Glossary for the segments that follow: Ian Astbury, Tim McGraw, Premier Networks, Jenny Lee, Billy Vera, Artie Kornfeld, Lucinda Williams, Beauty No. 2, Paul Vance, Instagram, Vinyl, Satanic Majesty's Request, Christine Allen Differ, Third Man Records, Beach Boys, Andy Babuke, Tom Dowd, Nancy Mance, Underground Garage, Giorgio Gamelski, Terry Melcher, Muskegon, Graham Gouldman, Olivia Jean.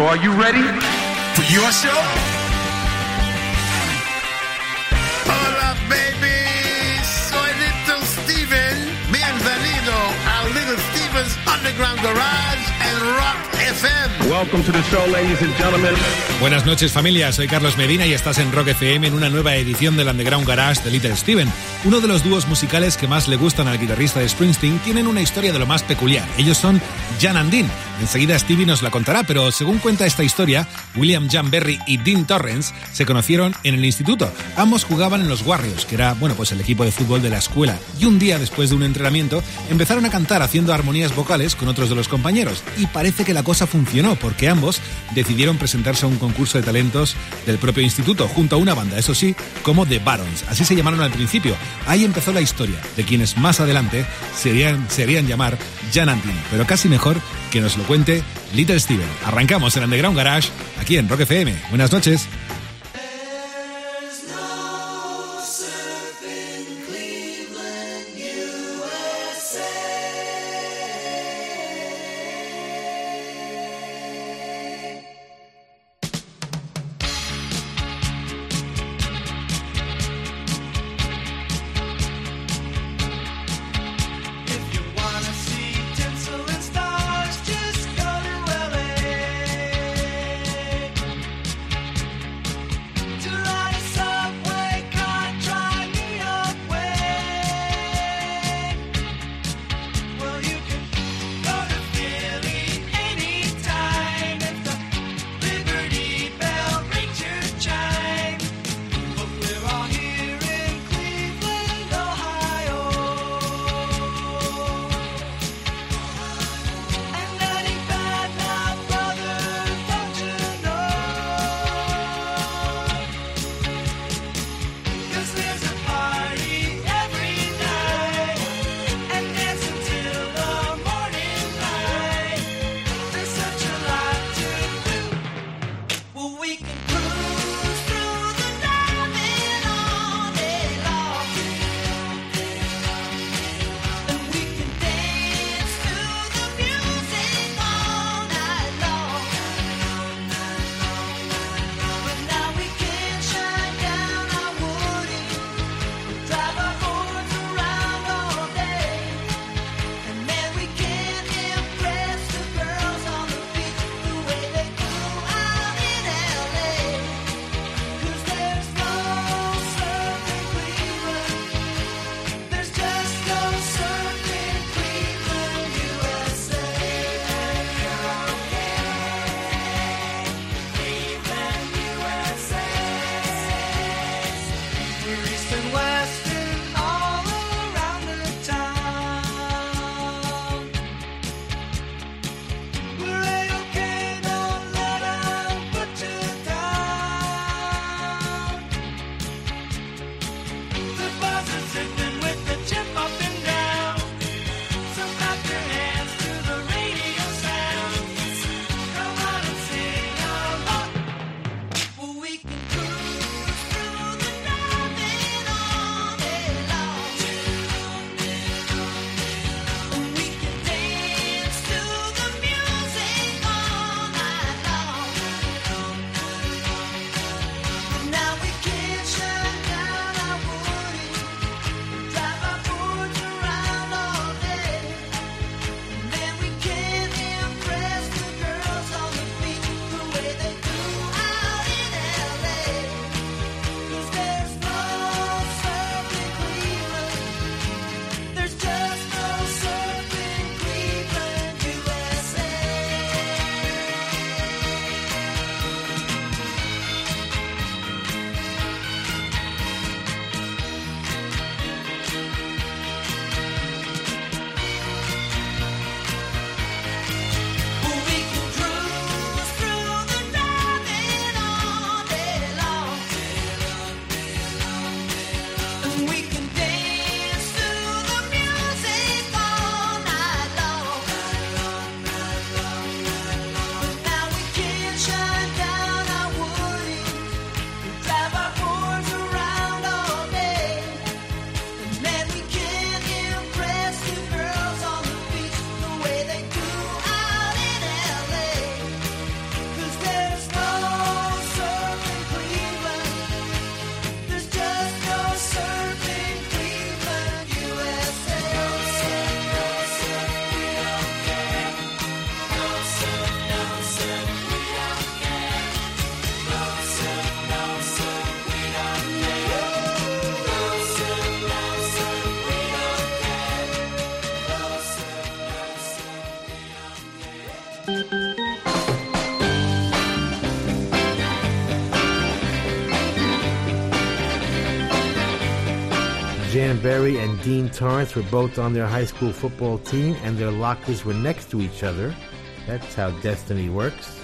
So are you ready for your show? Hola, baby. Soy Little Steven. Bienvenido a Little Steven's Underground Garage and Rock FM. Welcome to the show, ladies and gentlemen. Buenas noches, familia. Soy Carlos Medina y estás en Rock FM en una nueva edición del Underground Garage de Little Steven. Uno de los dúos musicales que más le gustan al guitarrista de Springsteen tienen una historia de lo más peculiar. Ellos son Jan and Dean. Enseguida Stevie nos la contará, pero según cuenta esta historia, William Jan Berry y Dean Torrance se conocieron en el instituto. Ambos jugaban en los Warriors, que era, el equipo de fútbol de la escuela. Y un día, después de un entrenamiento, empezaron a cantar haciendo armonías vocales con otros de los compañeros. Y parece que la cosa funcionó, porque ambos decidieron presentarse a un concurso de talentos del propio instituto, junto a una banda, eso sí, como The Barons. Así se llamaron al principio. Ahí empezó la historia de quienes más adelante serían llamar Jan and Dean, pero casi mejor que nos lo cuente Little Steven. Arrancamos el Underground Garage aquí en Rock FM. Buenas noches. Jan Berry and Dean Torrance were both on their high school football team, and their lockers were next to each other. That's how destiny works.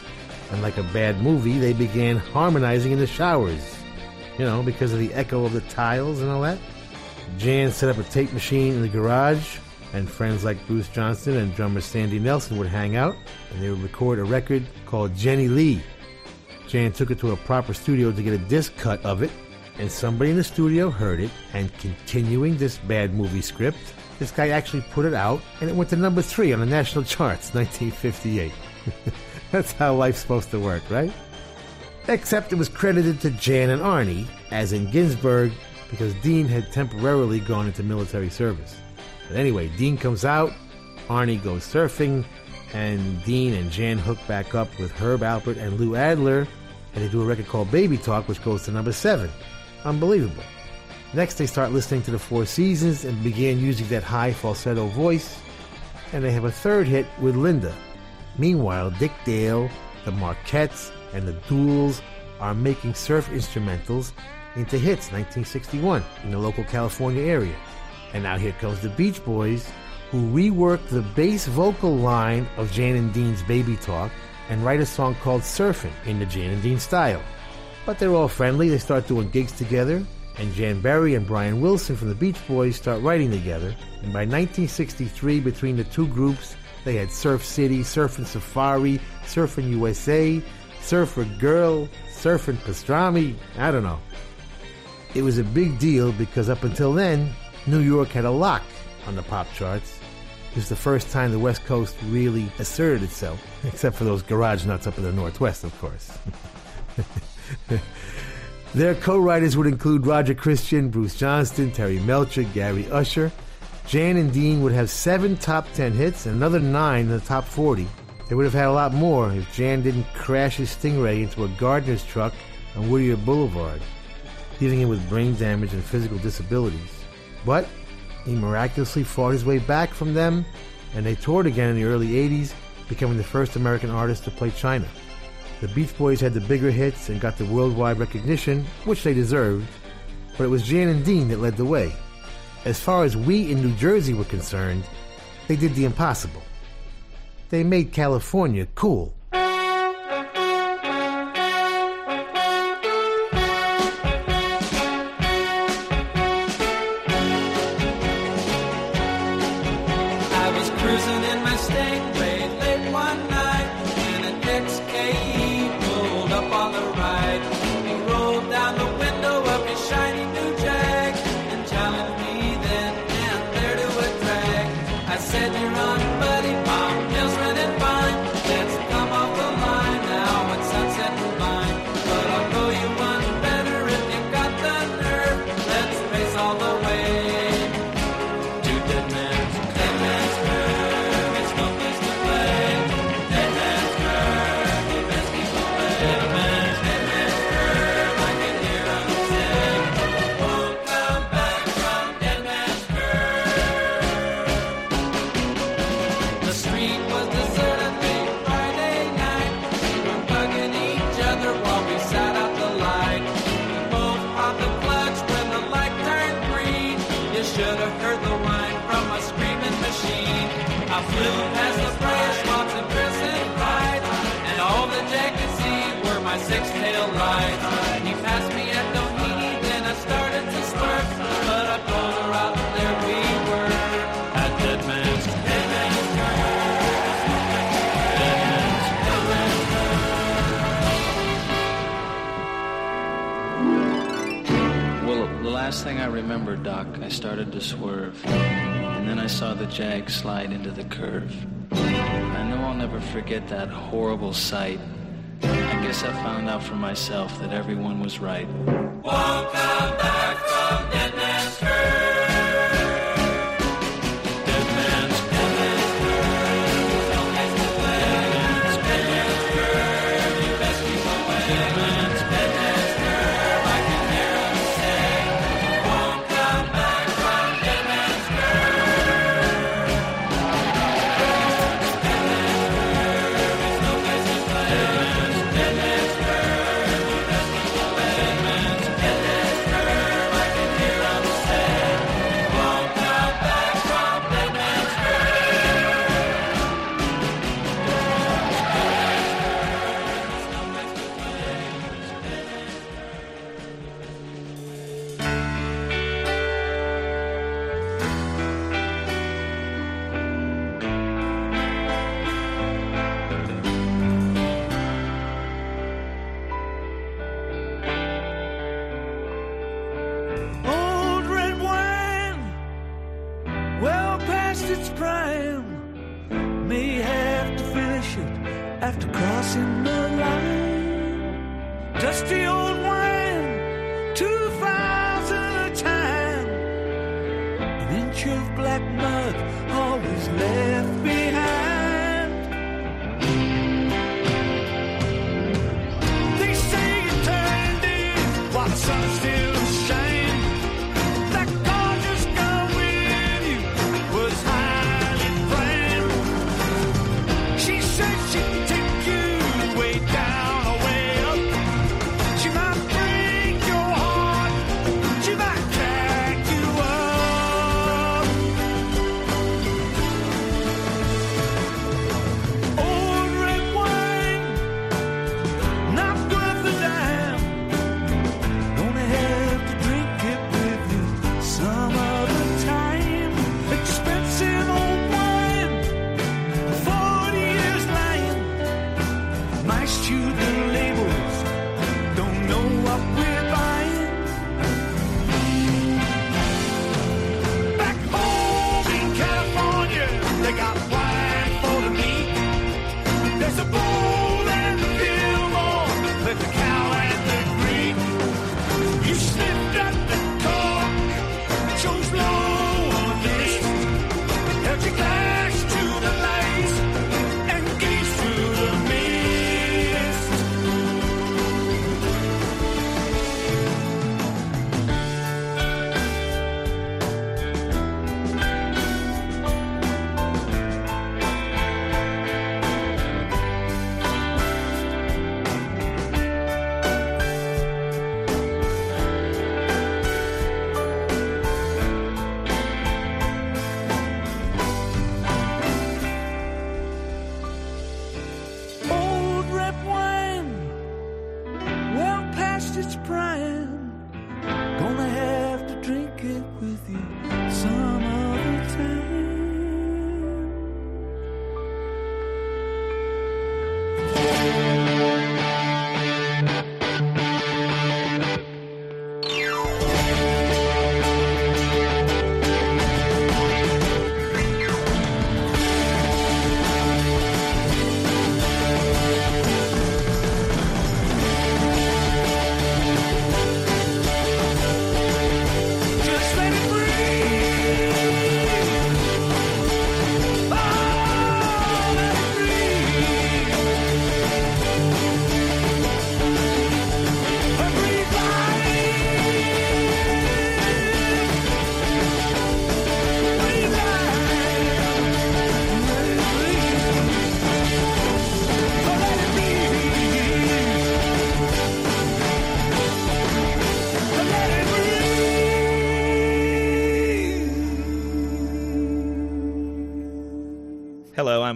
And like a bad movie, they began harmonizing in the showers. You know, because of the echo of the tiles and all that. Jan set up a tape machine in the garage, and friends like Bruce Johnston and drummer Sandy Nelson would hang out, and they would record a record called Jenny Lee. Jan took it to a proper studio to get a disc cut of it, and somebody in the studio heard it, and continuing this bad movie script, this guy actually put it out, and it went to number 3 on the national charts, 1958. That's how life's supposed to work, right? Except it was credited to Jan and Arnie, as in Ginsberg, because Dean had temporarily gone into military service. But anyway, Dean comes out, Arnie goes surfing, and Dean and Jan hook back up with Herb Alpert and Lou Adler, and they do a record called Baby Talk, which goes to number 7. Unbelievable. Next, they start listening to the Four Seasons and began using that high falsetto voice, and they have a third hit with Linda. Meanwhile, Dick Dale, the Marquettes, and the Duels are making surf instrumentals into hits, 1961, in the local California area. And now here comes the Beach Boys, who rework the bass vocal line of Jan and Dean's Baby Talk and write a song called Surfing in the Jan and Dean style. But they're all friendly, they start doing gigs together, and Jan Berry and Brian Wilson from the Beach Boys start writing together, and by 1963, between the two groups, they had Surf City, Surfing Safari, Surfing USA, Surfer Girl, Surfing Pastrami, I don't know. It was a big deal because up until then, New York had a lock on the pop charts. It was the first time the West Coast really asserted itself, except for those garage nuts up in the Northwest, of course. Their co-writers would include Roger Christian, Bruce Johnston, Terry Melcher, Gary Usher. Jan and Dean would have 7 top 10 hits and another 9 in the top 40. They would have had a lot more if Jan didn't crash his Stingray into a gardener's truck on Whittier Boulevard, leaving him with brain damage and physical disabilities. But he miraculously fought his way back from them, and they toured again in the early 80s, becoming the first American artist to play China. The Beach Boys had the bigger hits and got the worldwide recognition, which they deserved, but it was Jan and Dean that led the way. As far as we in New Jersey were concerned, they did the impossible. They made California cool. I started to swerve, and then I saw the jag slide into the curve. I know I'll never forget that horrible sight. I guess I found out for myself that everyone was right. Won't come back from Dead Man's Curve. well past its prime. May have to finish it after crossing the line. Dusty old wine, 2 files at a time. An inch of black mud always left behind.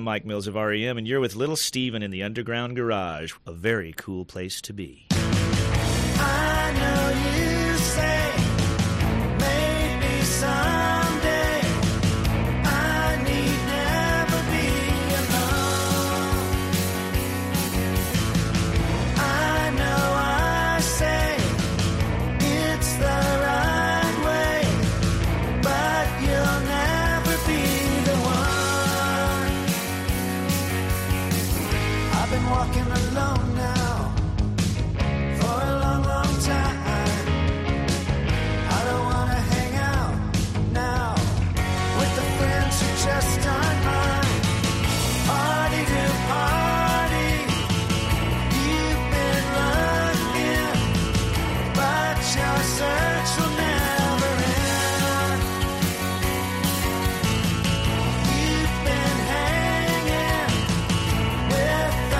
Mike Mills of REM, and you're with Little Steven in the Underground Garage, a very cool place to be. I know you say maybe someday I need never be alone. I know I say it's the right way, but you'll never be the one. I've been walking alone now for a long, long time. I don't want to hang out now with the friends who just aren't mine. Party to party, you've been looking, but your search will never end. You've been hanging with I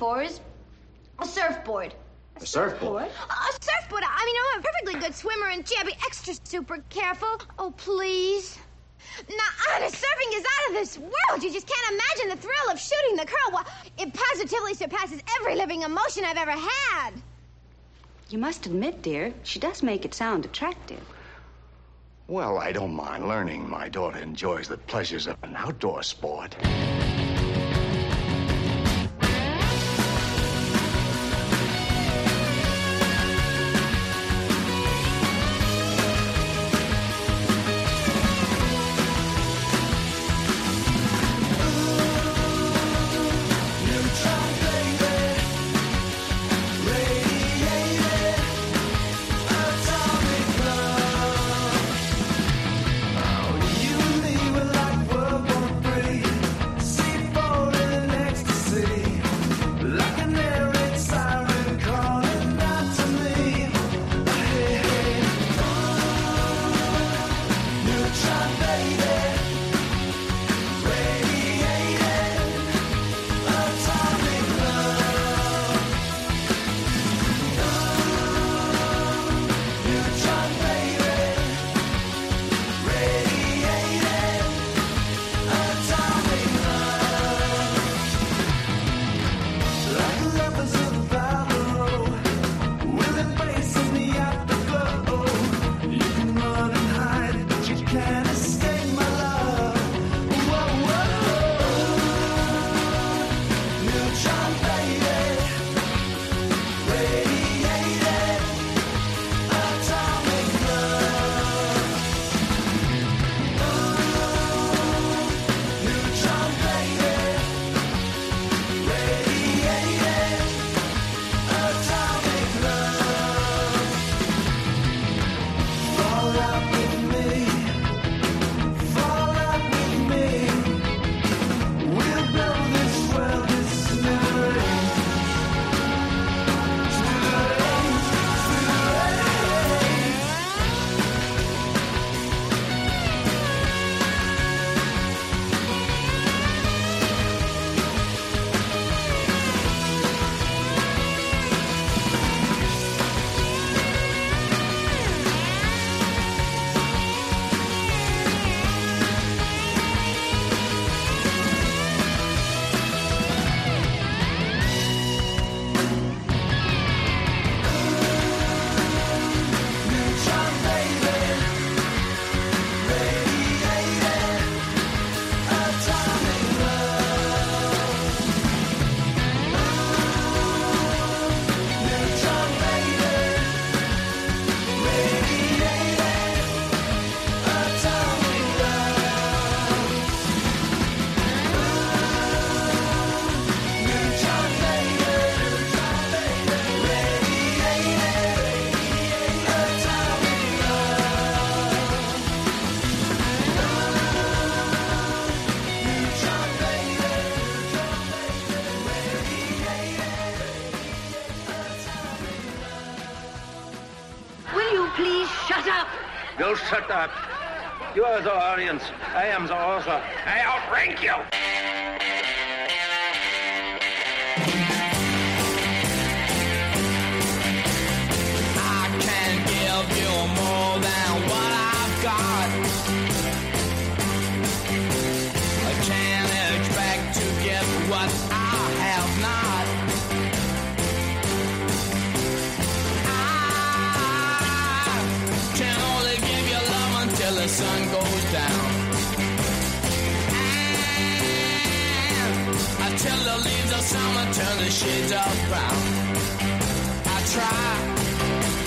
For is a surfboard. A surfboard? A surfboard. I mean, I'm a perfectly good swimmer and gee, I'd be extra super careful. Oh, please. Now, honest, surfing is out of this world. You just can't imagine the thrill of shooting the curl. Well, it positively surpasses every living emotion I've ever had. You must admit, dear, she does make it sound attractive. Well, I don't mind learning. My daughter enjoys the pleasures of an outdoor sport. Shut up. You are the audience. I am the author. I outrank you. I can give you more than what I've got. I can't expect to get what I have not. I can only give till the sun goes down, and until the leaves of summer turn the shades of brown. I try,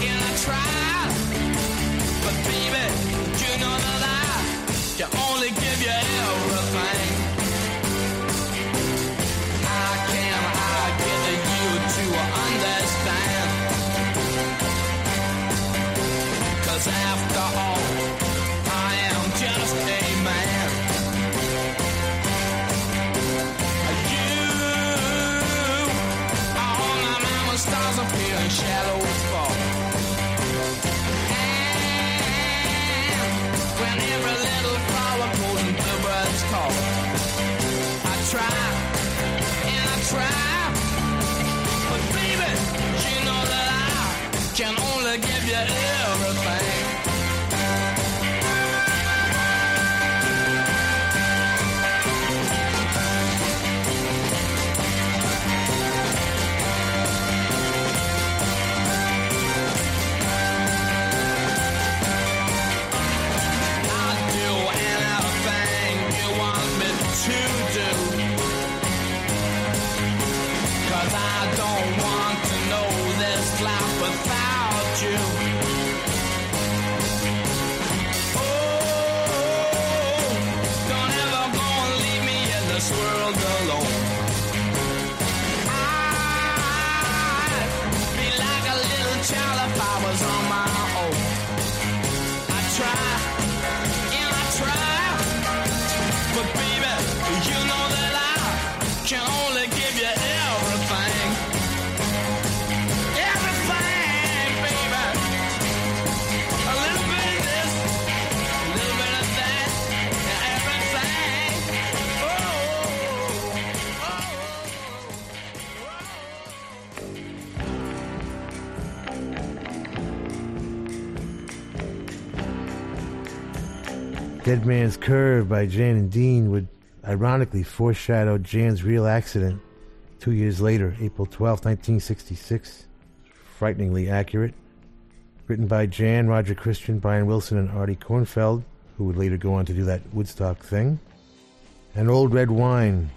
and I try, but baby, you know the lie. You only give you everything. I can't hide it, you after all, I am just a man. You are all my mama stars appear and shadows fall. And when every little flower goes and the birds call, I try and I try, but baby, you know that I can only give you everything. Dead Man's Curve by Jan and Dean would ironically foreshadow Jan's real accident 2 years later, April 12, 1966. Frighteningly accurate. Written by Jan, Roger Christian, Brian Wilson, and Artie Kornfeld, who would later go on to do that Woodstock thing. And Old Red Wine,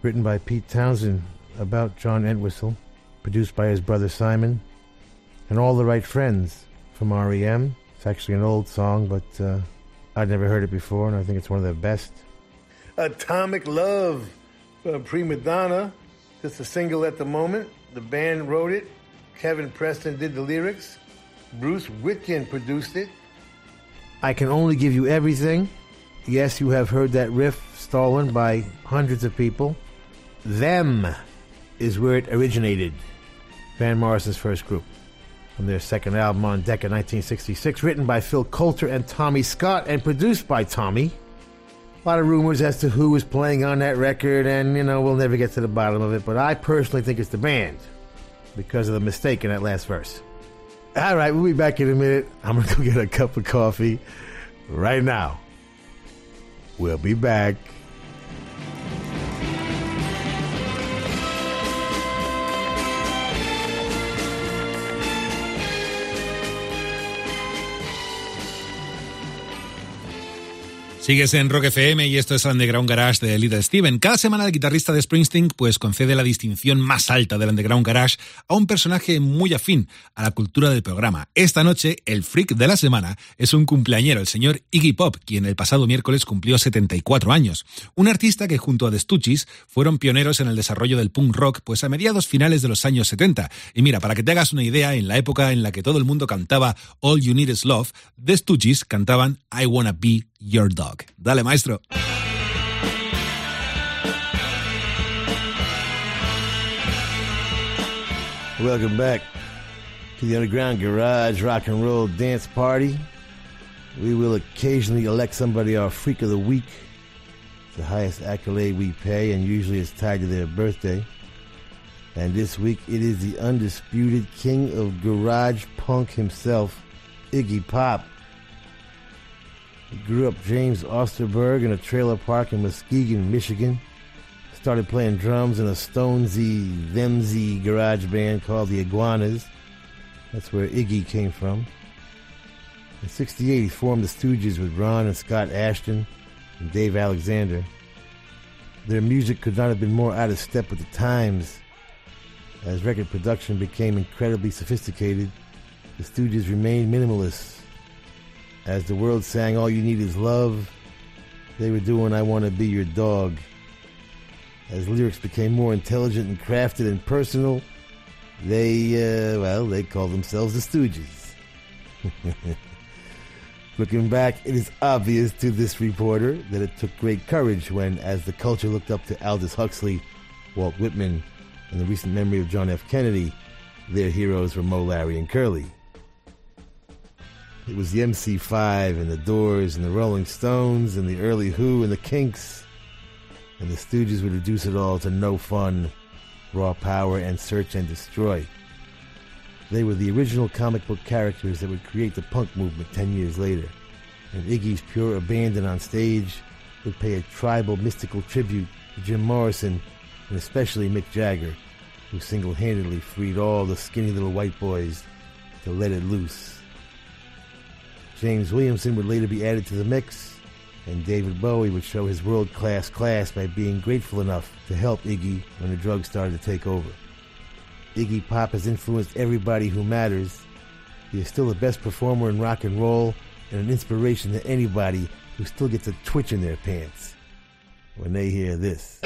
written by Pete Townsend, about John Entwistle, produced by his brother Simon. And All the Right Friends from R.E.M. It's actually an old song, but I'd never heard it before, and I think it's one of the best. Atomic Love, Prima Donna, just a single at the moment. The band wrote it. Kevin Preston did the lyrics. Bruce Whittier produced it. I Can Only Give You Everything. Yes, you have heard that riff stolen by hundreds of people. Them is where it originated. Van Morrison's first group. From their second album On Deck in 1966, written by Phil Coulter and Tommy Scott and produced by Tommy. A lot of rumors as to who was playing on that record, and, you know, we'll never get to the bottom of it, but I personally think it's the band because of the mistake in that last verse. All right, we'll be back in a minute. I'm going to go get a cup of coffee right now. We'll be back. Sigues en Rock FM y esto es Underground Garage de Little Steven. Cada semana el guitarrista de Springsteen pues concede la distinción más alta del Underground Garage a un personaje muy afín a la cultura del programa. Esta noche, el freak de la semana es un cumpleañero, el señor Iggy Pop, quien el pasado miércoles cumplió 74 años. Un artista que junto a The Stooges fueron pioneros en el desarrollo del punk rock pues a mediados finales de los años 70. Y mira, para que te hagas una idea, en la época en la que todo el mundo cantaba All You Need Is Love, The Stooges cantaban I Wanna Be Your Dog. Dale, maestro. Welcome back to the Underground Garage Rock and Roll Dance Party. We will occasionally elect somebody our Freak of the Week. It's the highest accolade we pay, and usually it's tied to their birthday. And this week it is the undisputed king of garage punk himself, Iggy Pop. He grew up James Osterberg in a trailer park in Muskegon, Michigan. Started playing drums in a Stonesy, themsy garage band called the Iguanas. That's where Iggy came from. In '68, he formed the Stooges with Ron and Scott Ashton and Dave Alexander. Their music could not have been more out of step with the times. As record production became incredibly sophisticated, the Stooges remained minimalists. As the world sang All You Need Is Love, they were doing I Wanna Be Your Dog. As lyrics became more intelligent and crafted and personal, they called themselves the Stooges. Looking back, it is obvious to this reporter that it took great courage when, as the culture looked up to Aldous Huxley, Walt Whitman, and the recent memory of John F. Kennedy, their heroes were Moe, Larry, and Curly. It was the MC5 and the Doors and the Rolling Stones and the early Who and the Kinks, and the Stooges would reduce it all to no fun, raw power, and search and destroy. They were the original comic book characters that would create the punk movement 10 years later, and Iggy's pure abandon on stage would pay a tribal mystical tribute to Jim Morrison and especially Mick Jagger, who single-handedly freed all the skinny little white boys to let it loose. James Williamson would later be added to the mix, and David Bowie would show his world-class class by being grateful enough to help Iggy when the drugs started to take over. Iggy Pop has influenced everybody who matters. He is still the best performer in rock and roll and an inspiration to anybody who still gets a twitch in their pants when they hear this.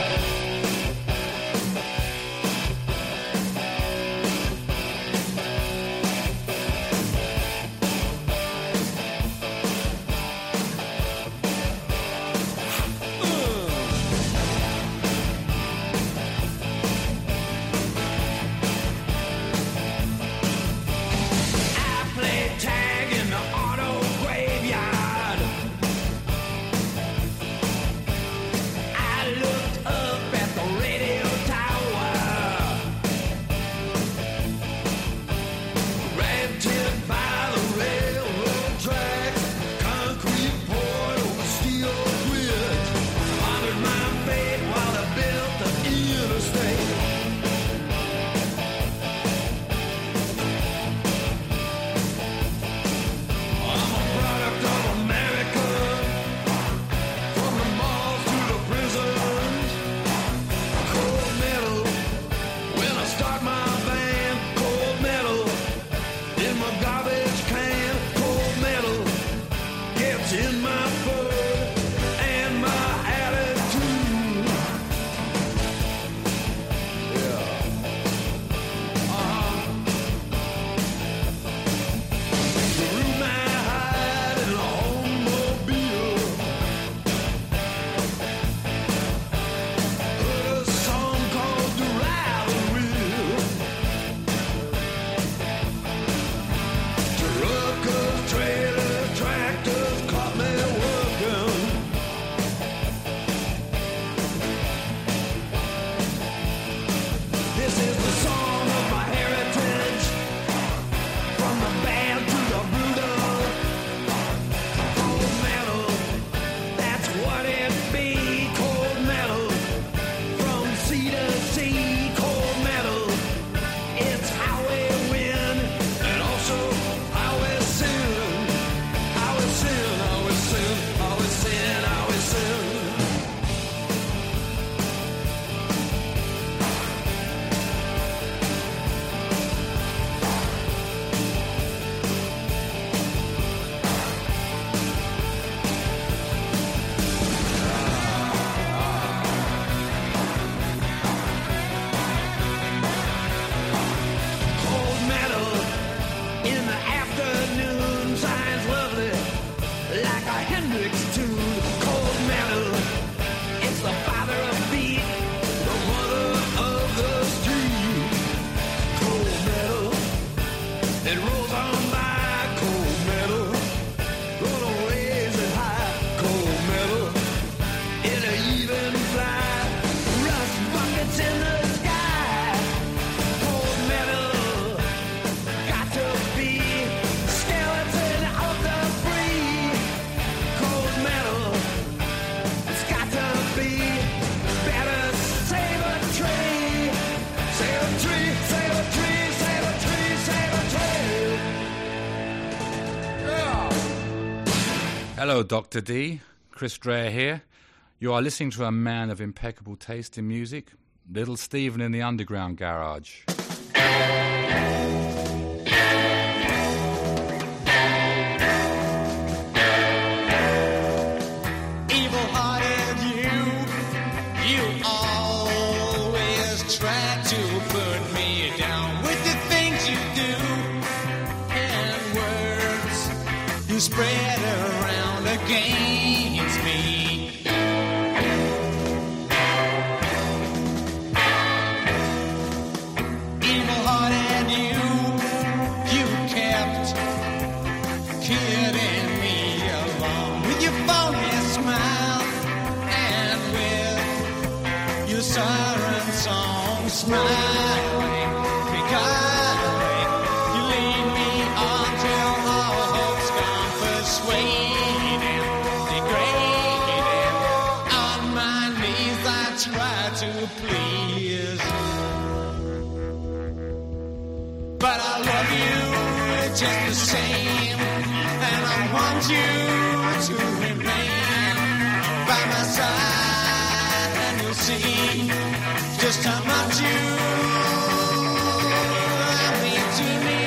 Hello, Dr. D. Chris Dreher here. You are listening to a man of impeccable taste in music, Little Stephen in the Underground Garage. Evil-hearted you, you always try to put me down with the things you do and words you spread around. siren song. Smiling, beguiling, you lead me on till all hope's gone. Persuading, degrading, on my knees I try to please. But I love you just the same, and I want you to remain by my side. See just how much you mean to me.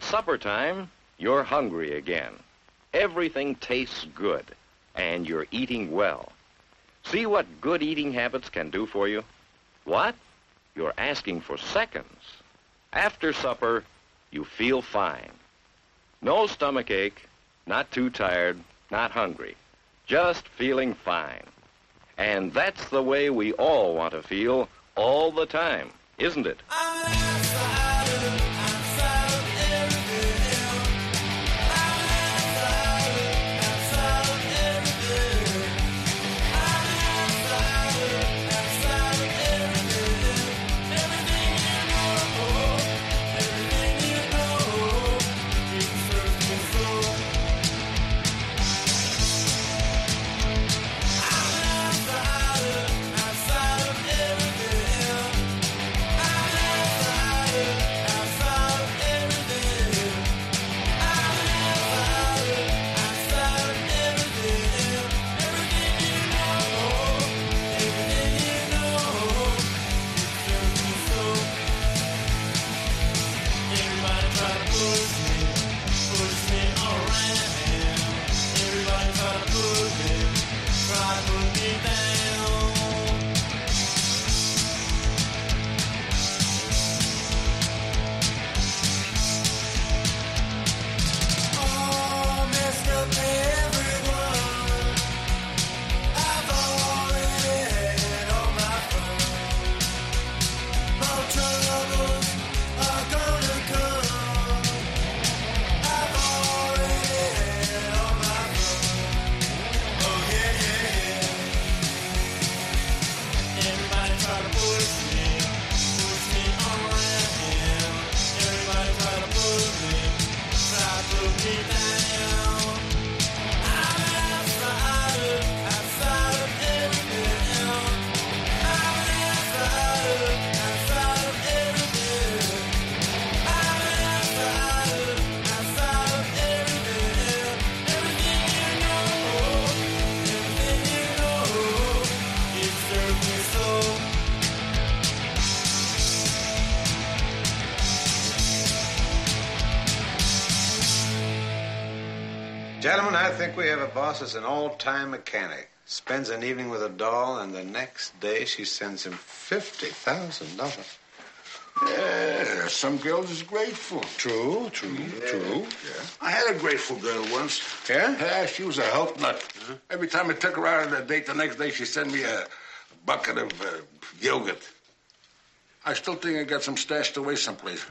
Supper time, you're hungry again. Everything tastes good, and you're eating well. See what good eating habits can do for you? What? You're asking for seconds. After supper, you feel fine. No stomach ache, not too tired, not hungry. Just feeling fine. And that's the way we all want to feel all the time, isn't it? Gentlemen, I think we have a boss that's an all-time mechanic. Spends an evening with a doll, and the next day she sends him $50,000. Yeah, some girls is grateful. True. Yeah. I had a grateful girl once. Yeah? Yeah, she was a help nut. Uh-huh. Every time I took her out on a date, the next day she sent me a bucket of yogurt. I still think I got some stashed away someplace.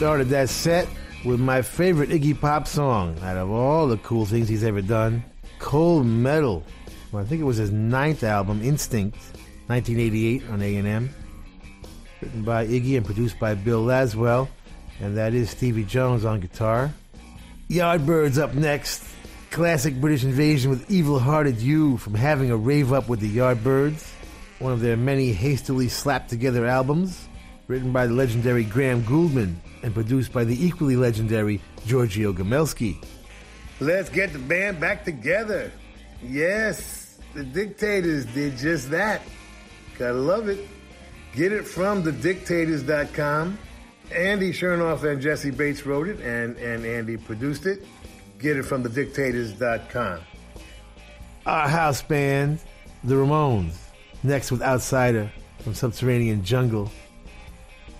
Started that set with my favorite Iggy Pop song out of all the cool things he's ever done, Cold Metal. Well, I think it was his ninth album, Instinct, 1988 on A&M. Written by Iggy and produced by Bill Laswell, and that is Stevie Jones on guitar. Yardbirds up next. Classic British Invasion with Evil Hearted You from Having a Rave Up with the Yardbirds, one of their many hastily slapped together albums, written by the legendary Graham Gouldman and produced by the equally legendary Giorgio Gamelski. Let's get the band back together. Yes, the Dictators did just that. Gotta love it. Get it from thedictators.com. Andy Chernoff and Jesse Bates wrote it, and Andy produced it. Get it from thedictators.com. Our house band, the Ramones, next with Outsider from Subterranean Jungle,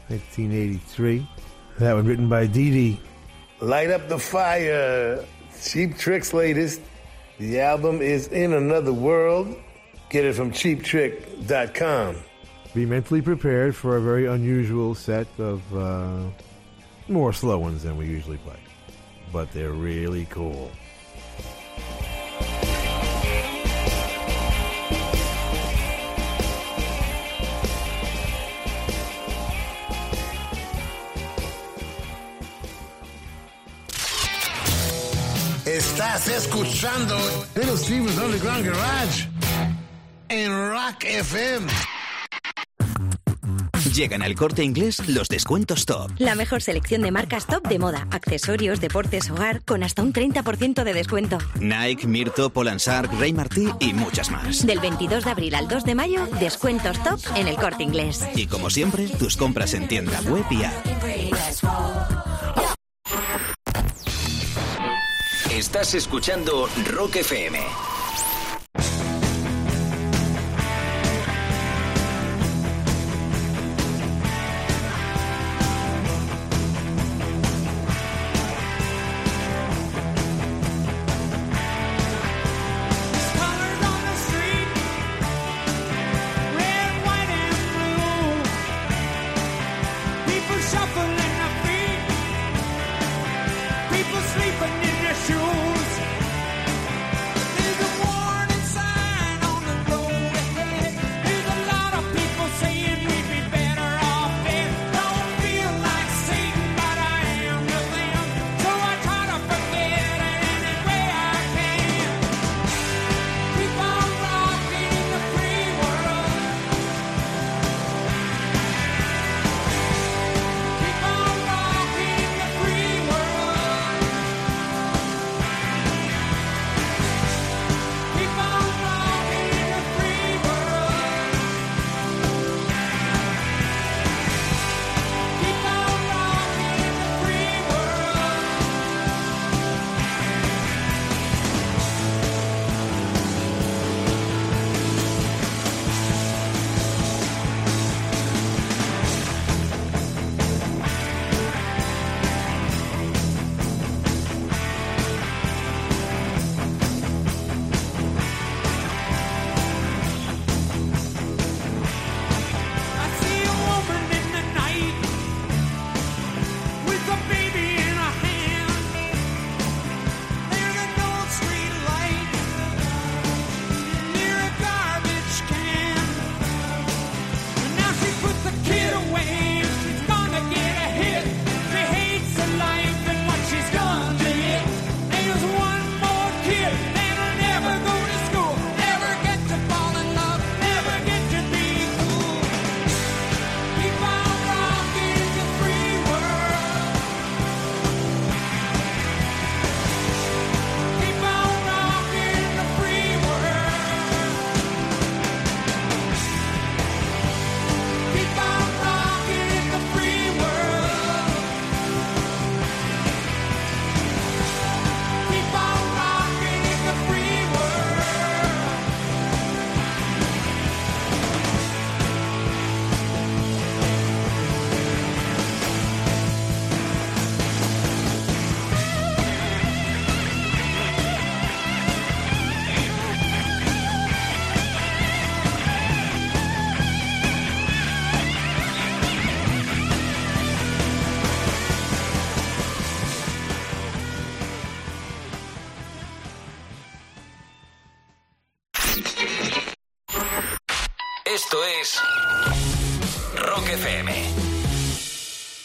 1983. That one written by Dee Dee. Light Up the Fire, Cheap Trick's latest. The album is In Another World. Get it from CheapTrick.com. Be mentally prepared for a very unusual set of more slow ones than we usually play, but they're really cool. Está Estás escuchando de los Stooges Underground Garage en Rock FM. Llegan al Corte Inglés los descuentos top. La mejor selección de marcas top de moda, accesorios, deportes, hogar, con hasta un 30% de descuento. Nike, Mirto, Polansar, Grey Martí y muchas más. Del 22 de abril al 2 de mayo, descuentos top en el Corte Inglés. Y como siempre, tus compras en tienda web y app. Estás escuchando Rock FM.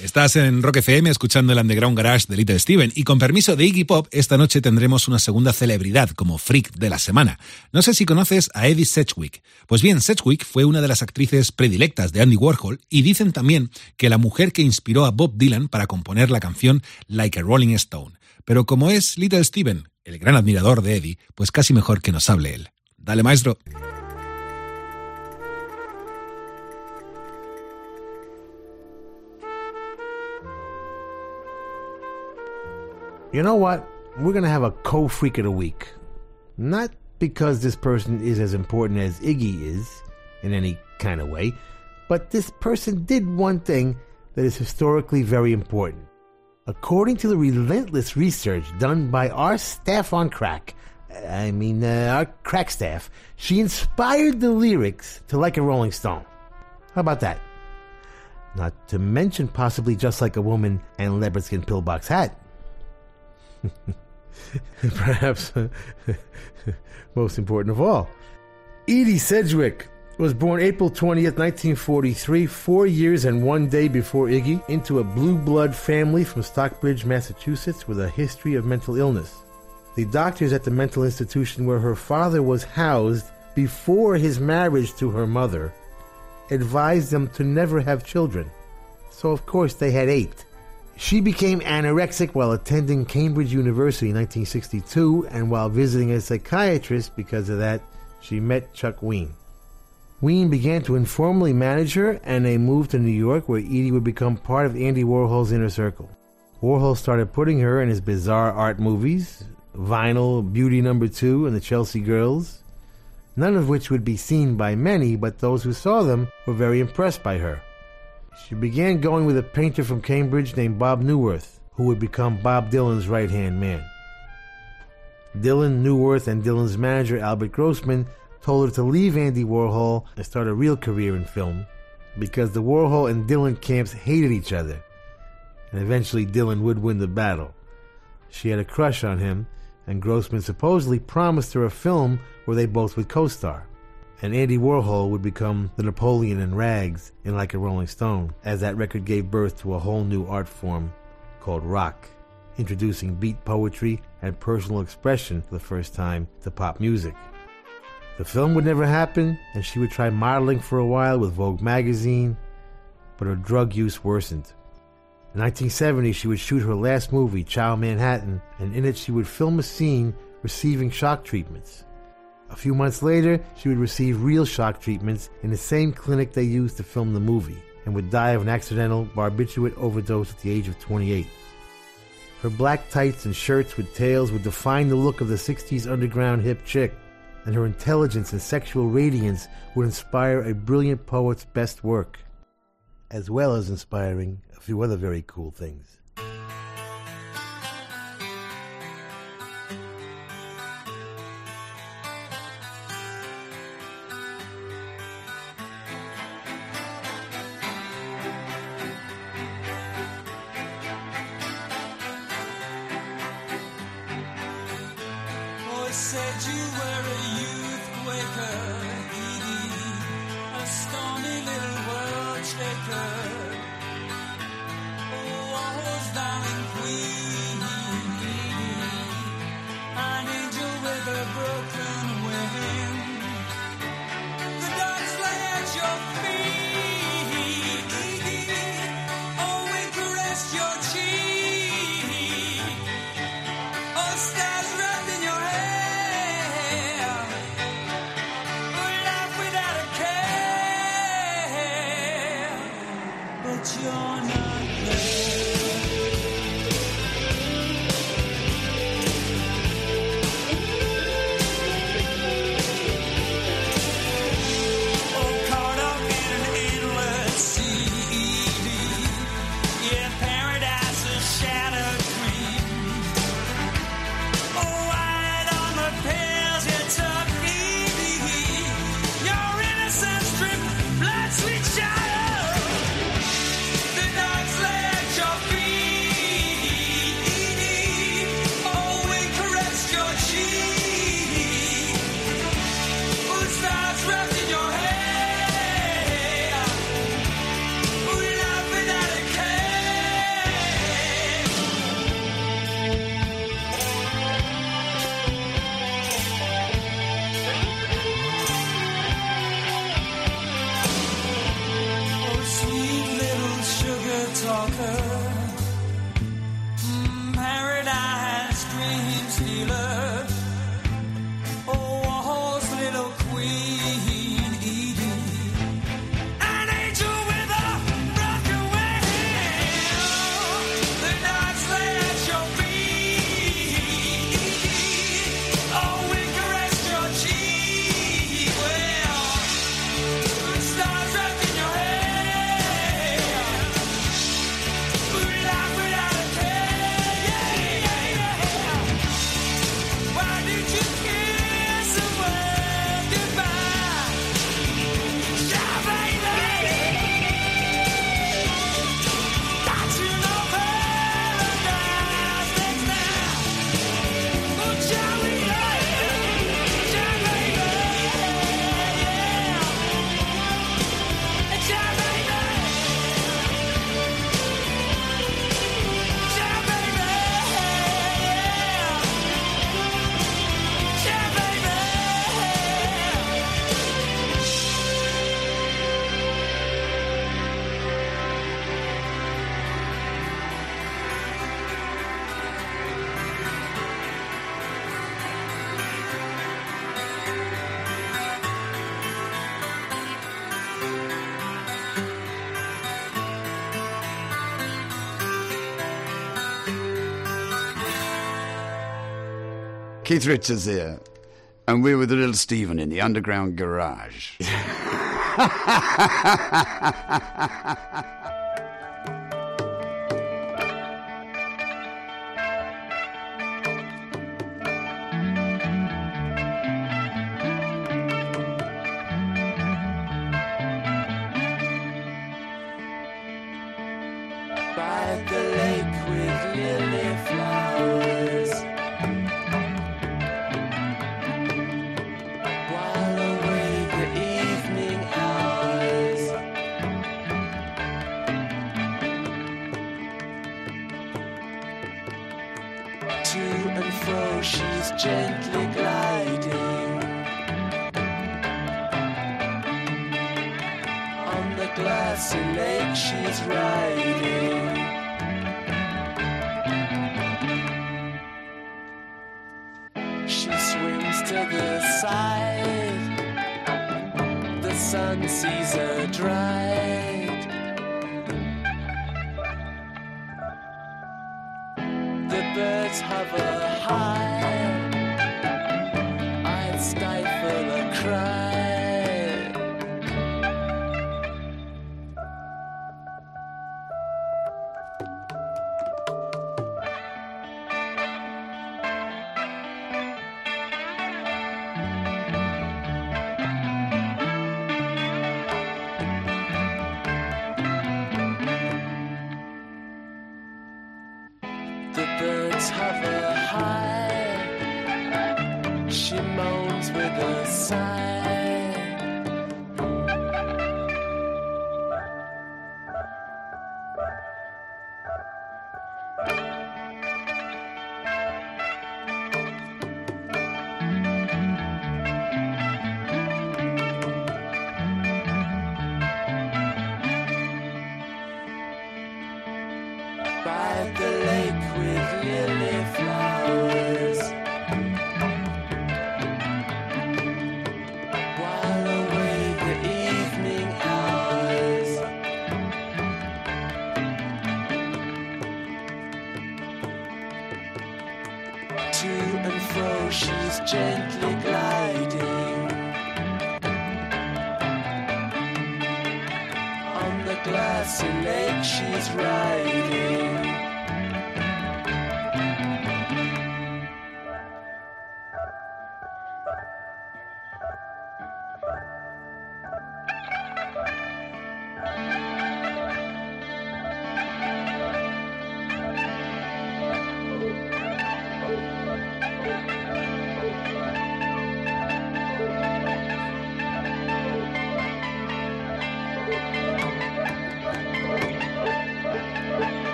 Estás en Rock FM escuchando el Underground Garage de Little Steven y con permiso de Iggy Pop esta noche tendremos una segunda celebridad como Freak de la semana. No sé si conoces a Edie Sedgwick. Pues bien, Sedgwick fue una de las actrices predilectas de Andy Warhol y dicen también que la mujer que inspiró a Bob Dylan para componer la canción Like a Rolling Stone. Pero como es Little Steven, el gran admirador de Edie, pues casi mejor que nos hable él. Dale, maestro. You know what? We're going to have a co-freak of the week. Not because this person is as important as Iggy is, in any kind of way, but this person did one thing that is historically very important. According to the relentless research done by our staff on crack, our crack staff, she inspired the lyrics to Like a Rolling Stone. How about that? Not to mention possibly Just Like a Woman and Leopard Skin Pillbox Hat. Perhaps most important of all, Edie Sedgwick was born April 20th, 1943, 4 years and 1 day before Iggy, into a blue blood family from Stockbridge, Massachusetts, with a history of mental illness. The doctors at the mental institution where her father was housed before his marriage to her mother advised them to never have children. So of course they had 8. She became anorexic while attending Cambridge University in 1962, and while visiting a psychiatrist because of that, she met Chuck Ween. Ween began to informally manage her, and they moved to New York, where Edie would become part of Andy Warhol's inner circle. Warhol started putting her in his bizarre art movies, Vinyl, Beauty No. 2, and The Chelsea Girls, none of which would be seen by many, but those who saw them were very impressed by her. She began going with a painter from Cambridge named Bob Newworth, who would become Bob Dylan's right-hand man. Dylan, Newworth, and Dylan's manager, Albert Grossman, told her to leave Andy Warhol and start a real career in film, because the Warhol and Dylan camps hated each other, and eventually Dylan would win the battle. She had a crush on him, and Grossman supposedly promised her a film where they both would co-star. And Andy Warhol would become the Napoleon in rags in Like a Rolling Stone, as that record gave birth to a whole new art form called rock, introducing beat poetry and personal expression for the first time to pop music. The film would never happen, and she would try modeling for a while with Vogue magazine, but her drug use worsened. In 1970, she would shoot her last movie, Chow Manhattan, and in it she would film a scene receiving shock treatments. A few months later, she would receive real shock treatments in the same clinic they used to film the movie, and would die of an accidental barbiturate overdose at the age of 28. Her black tights and shirts with tails would define the look of the 60s underground hip chick, and her intelligence and sexual radiance would inspire a brilliant poet's best work, as well as inspiring a few other very cool things. Keith Richards here. And we were the little Stephen in the underground garage.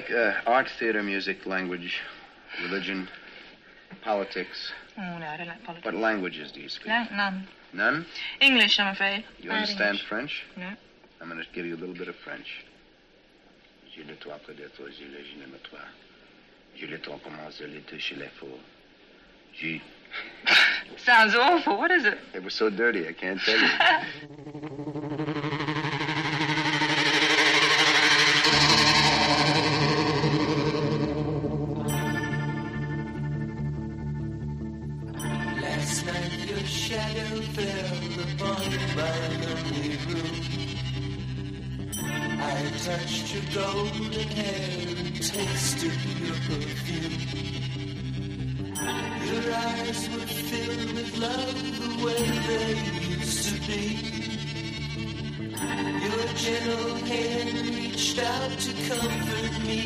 like art, theater, music, language, religion, politics. Oh, no, I don't like politics. What languages do you speak? No, none. None? English, I'm afraid. You understand French? No. I'm going to give you a little bit of French. Je le toi près de toi, je le je n'aime toi. Je le toi commence, je le touche les faux. Je... Sounds awful. What is it? It was so dirty, I can't tell you. Shadow fell upon my lonely room. I touched your golden hair and tasted your perfume. Your eyes were filled with love the way they used to be. Your gentle hand reached out to comfort me.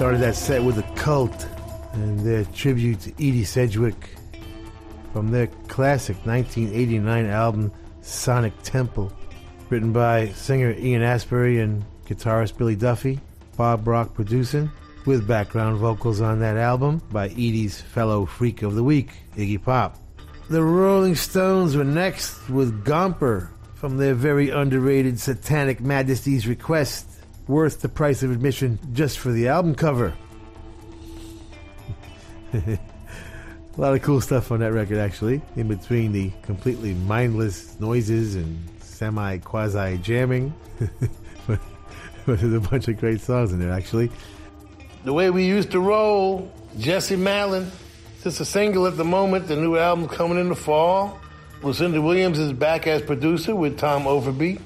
Started that set with a Cult and their tribute to Edie Sedgwick from their classic 1989 album Sonic Temple, written by singer Ian Astbury and guitarist Billy Duffy, Bob Rock producing, with background vocals on that album by Edie's fellow freak of the week, Iggy Pop. The Rolling Stones were next with Gomper from their very underrated Satanic Majesty's Request, worth the price of admission just for the album cover. A lot of cool stuff on that record, actually, in between the completely mindless noises and semi-quasi jamming. But there's a bunch of great songs in there, actually. The Way We Used to Roll, Jesse Malin. Just a single at the moment, the new album coming in the fall. Lucinda Williams is back as producer with Tom Overby,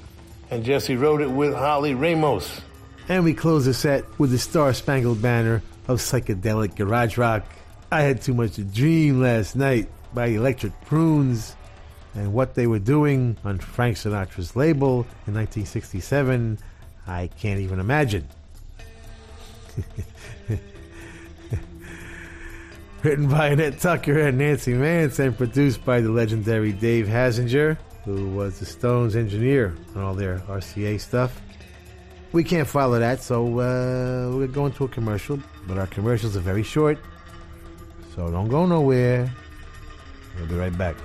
and Jesse wrote it with Holly Ramos. And we close the set with the star-spangled banner of psychedelic garage rock, I Had Too Much to Dream Last Night by Electric Prunes, and What They Were Doing on Frank Sinatra's label in 1967, I Can't Even Imagine. Written by Annette Tucker and Nancy Mance and produced by the legendary Dave Hassinger, who was the Stones engineer on all their RCA stuff. We can't follow that, so we're going to a commercial. But our commercials are very short, so don't go nowhere. We'll be right back.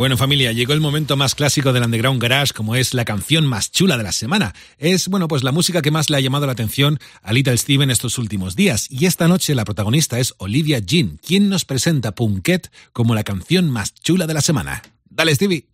Bueno, familia, llegó el momento más clásico del Underground Garage, como es la canción más chula de la semana. Es, bueno, pues la música que más le ha llamado la atención a Little Steven estos últimos días. Y esta noche la protagonista es Olivia Jean, quien nos presenta Punkette como la canción más chula de la semana. ¡Dale, Stevie!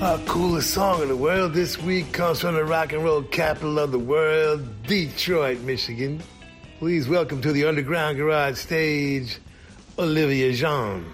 Our coolest song in the world this week comes from the rock and roll capital of the world, Detroit, Michigan. Please welcome to the Underground Garage stage, Olivia Jean.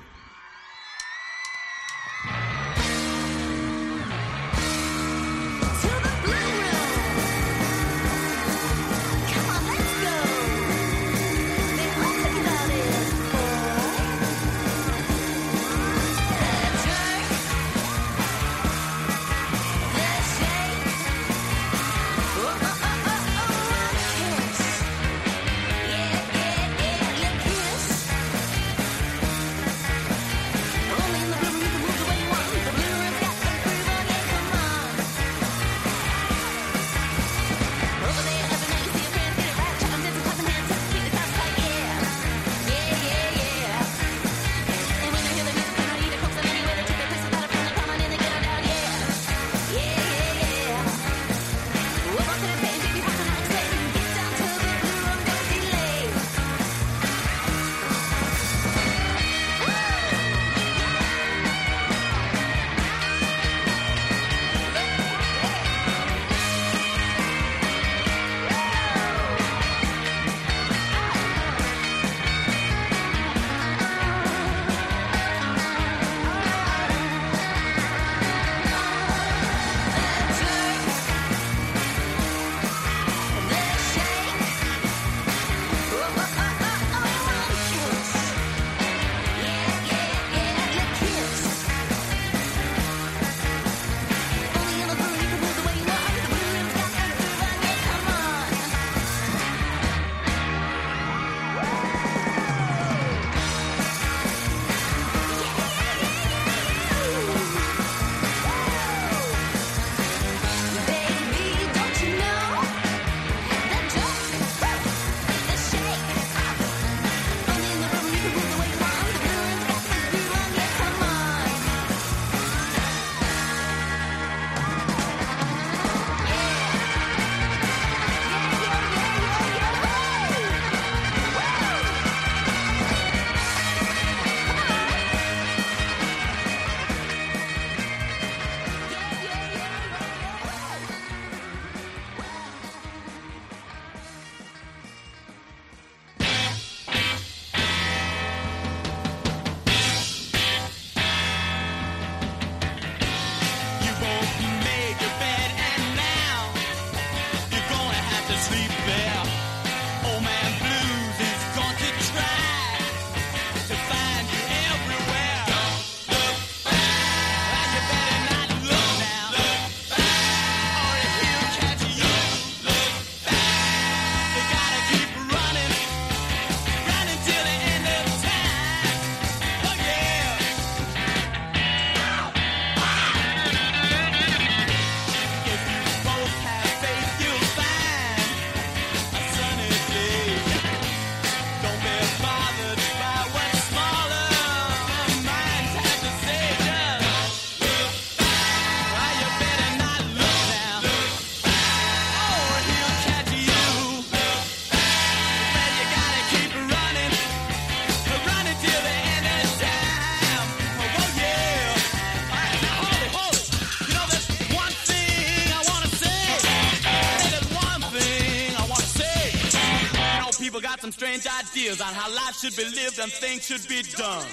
Ideas on how life should be lived and things should be done.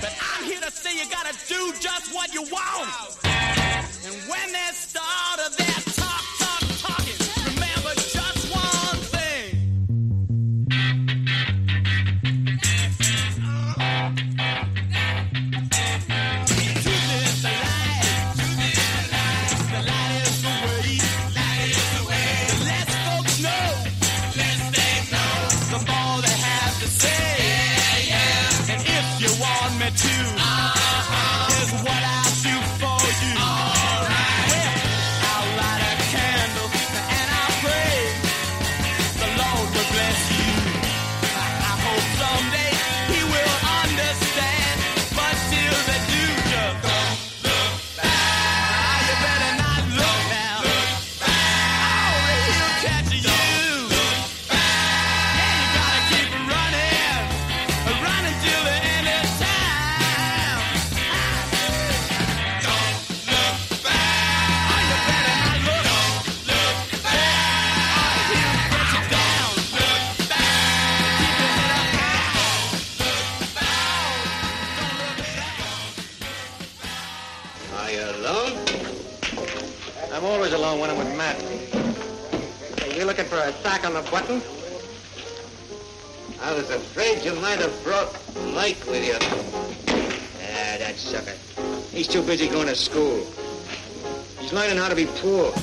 But I'm here to say you gotta do just what you want. And when they start, they're talking. Remember just one thing. it alone when I'm with Matt. Are you looking for a sock on the button? I was afraid you might have brought Mike with you. Ah, that sucker. He's too busy going to school. He's learning how to be poor.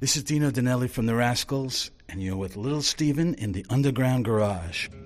This is Dino Danelli from The Rascals, and you're with Little Steven in the Underground Garage. I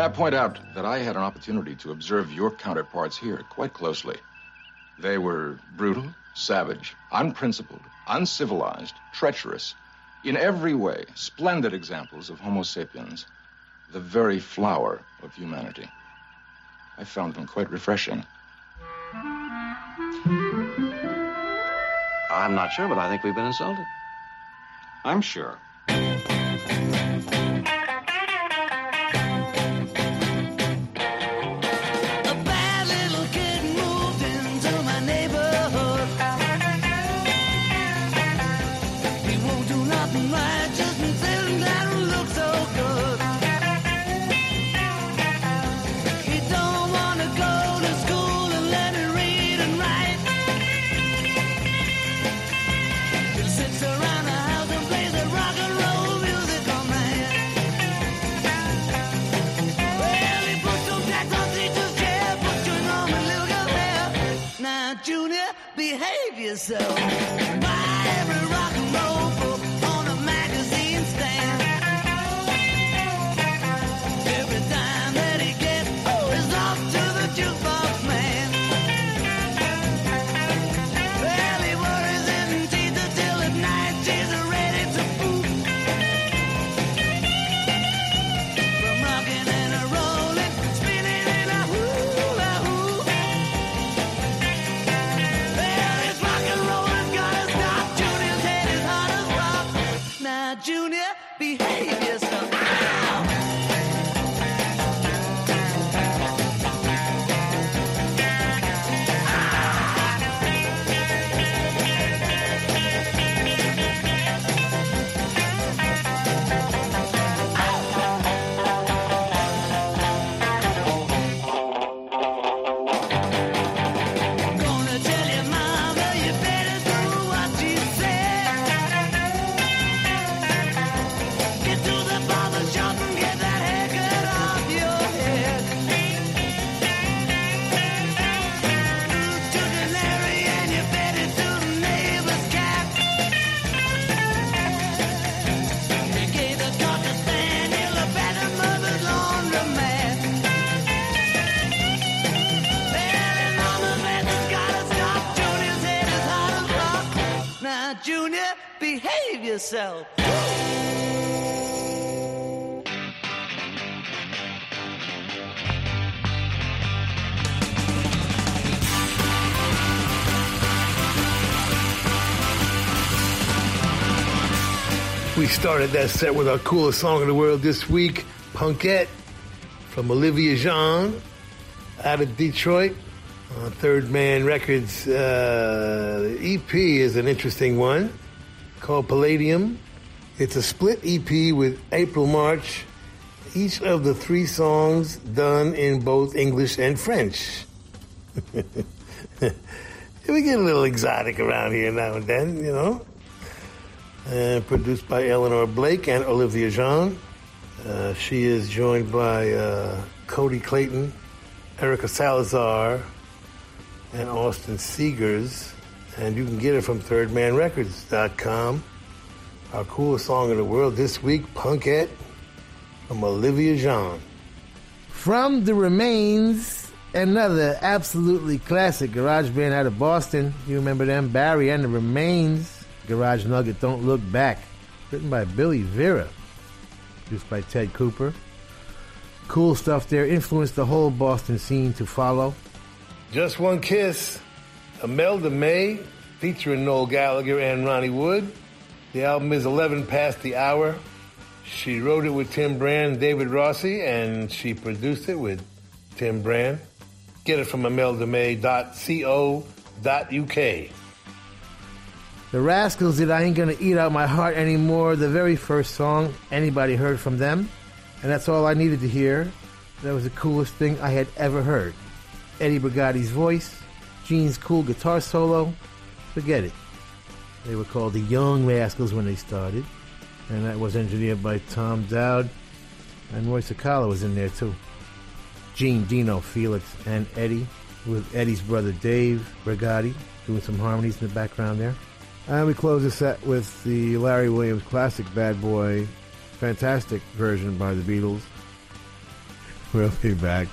May I point out that I had an opportunity to observe your counterparts here quite closely. They were brutal, savage, unprincipled, uncivilized, treacherous. In every way, splendid examples of Homo sapiens, the very flower of humanity. I found them quite refreshing. I'm not sure, but I think we've been insulted. I'm sure. So... yourself. We started that set with our coolest song in the world this week, Punkette, from Olivia Jean out of Detroit on Third Man Records. EP is an interesting one, called Palladium. It's a split EP with April March, each of the three songs done in both English and French. We get a little exotic around here now and then, you know. Produced by Eleanor Blake and Olivia Jean. She is joined by Cody Clayton, Erica Salazar, and Austin Seegers. And you can get it from thirdmanrecords.com. Our coolest song in the world this week, Punkette, from Olivia Jean. From The Remains, another absolutely classic garage band out of Boston. You remember them, Barry and The Remains. Garage nugget, Don't Look Back. Written by Billy Vera. Produced by Ted Cooper. Cool stuff there. Influenced the whole Boston scene to follow. Just One Kiss, Imelda May, featuring Noel Gallagher and Ronnie Wood. The album is 11 Past the Hour. She wrote it with Tim Brand and David Rossi, and she produced it with Tim Brand. Get it from imeldamay.co.uk. The Rascals did I Ain't Gonna Eat Out My Heart Anymore, the very first song anybody heard from them. And that's all I needed to hear. That was the coolest thing I had ever heard. Eddie Brigati's voice, Gene's cool guitar solo, forget it. They were called the Young Rascals when they started, and that was engineered by Tom Dowd, and Roy Sakala was in there too. Gene, Dino, Felix, and Eddie, with Eddie's brother Dave Brigati doing some harmonies in the background there. And we close the set with the Larry Williams classic Bad Boy, fantastic version by the Beatles. We'll be back.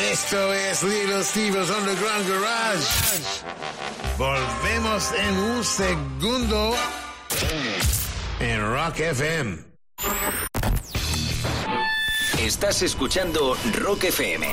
Esto es Little Steve's Underground Garage. Volvemos en un segundo en Rock FM. Estás escuchando Rock FM.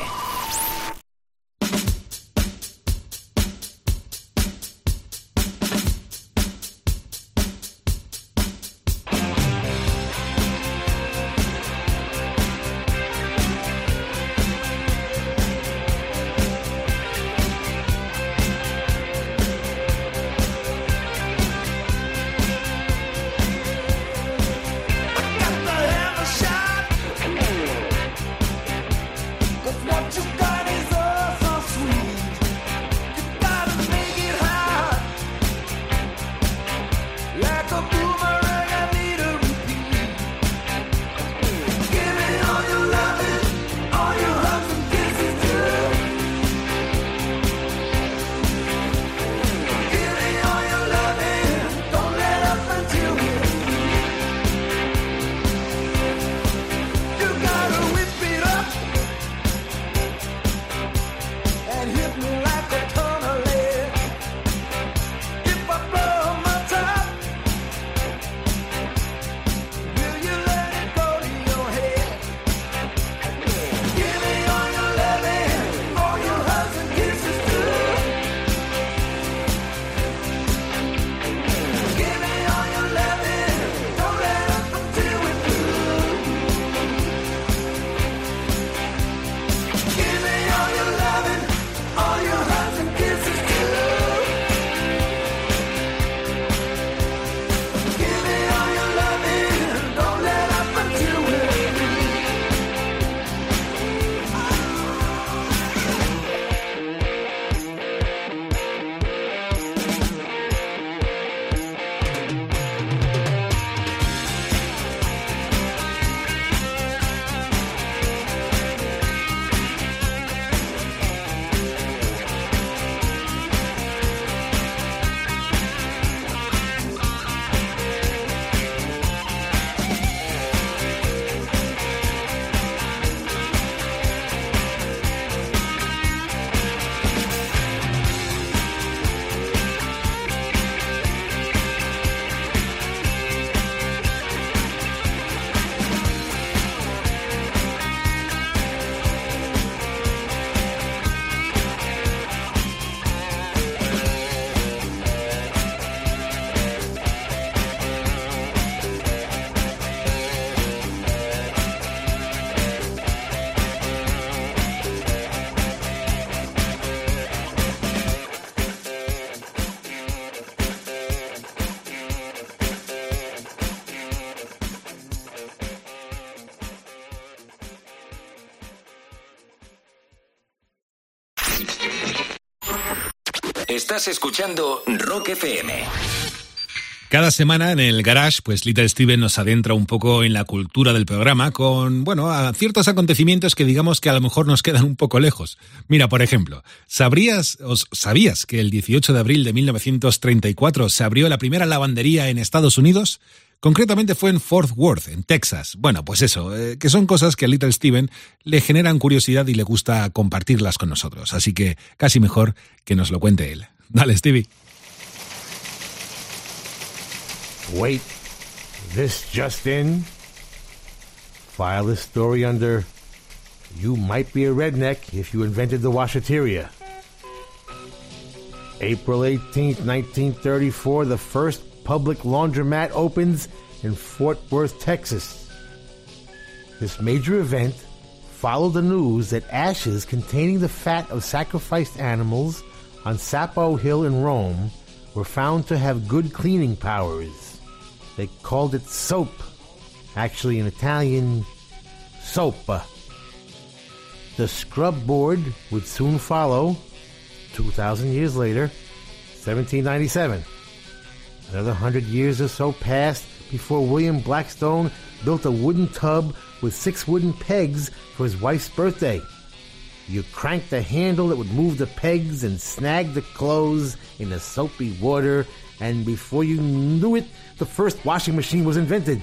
Estás escuchando Rock FM. Cada semana en el Garage, pues Little Steven nos adentra un poco en la cultura del programa con, bueno, a ciertos acontecimientos que digamos que a lo mejor nos quedan un poco lejos. Mira, por ejemplo, ¿sabías que el 18 de abril de 1934 se abrió la primera lavandería en Estados Unidos? Concretamente fue en Fort Worth, en Texas. Bueno, pues eso, que son cosas que a Little Steven le generan curiosidad y le gusta compartirlas con nosotros. Así que casi mejor que nos lo cuente él. Dale, Stevie. Wait, this just in. File this story under "You might be a redneck if you invented the washateria." April 18th, 1934, the first public laundromat opens in Fort Worth, Texas. This major event followed the news that ashes containing the fat of sacrificed animals on Sapo Hill in Rome were found to have good cleaning powers. They called it soap. Actually, in Italian, sopa. The scrub board would soon follow, 2,000 years later, 1797. Another 100 years or so passed before William Blackstone built a wooden tub with 6 wooden pegs for his wife's birthday. You cranked the handle that would move the pegs and snag the clothes in the soapy water, and before you knew it, the first washing machine was invented.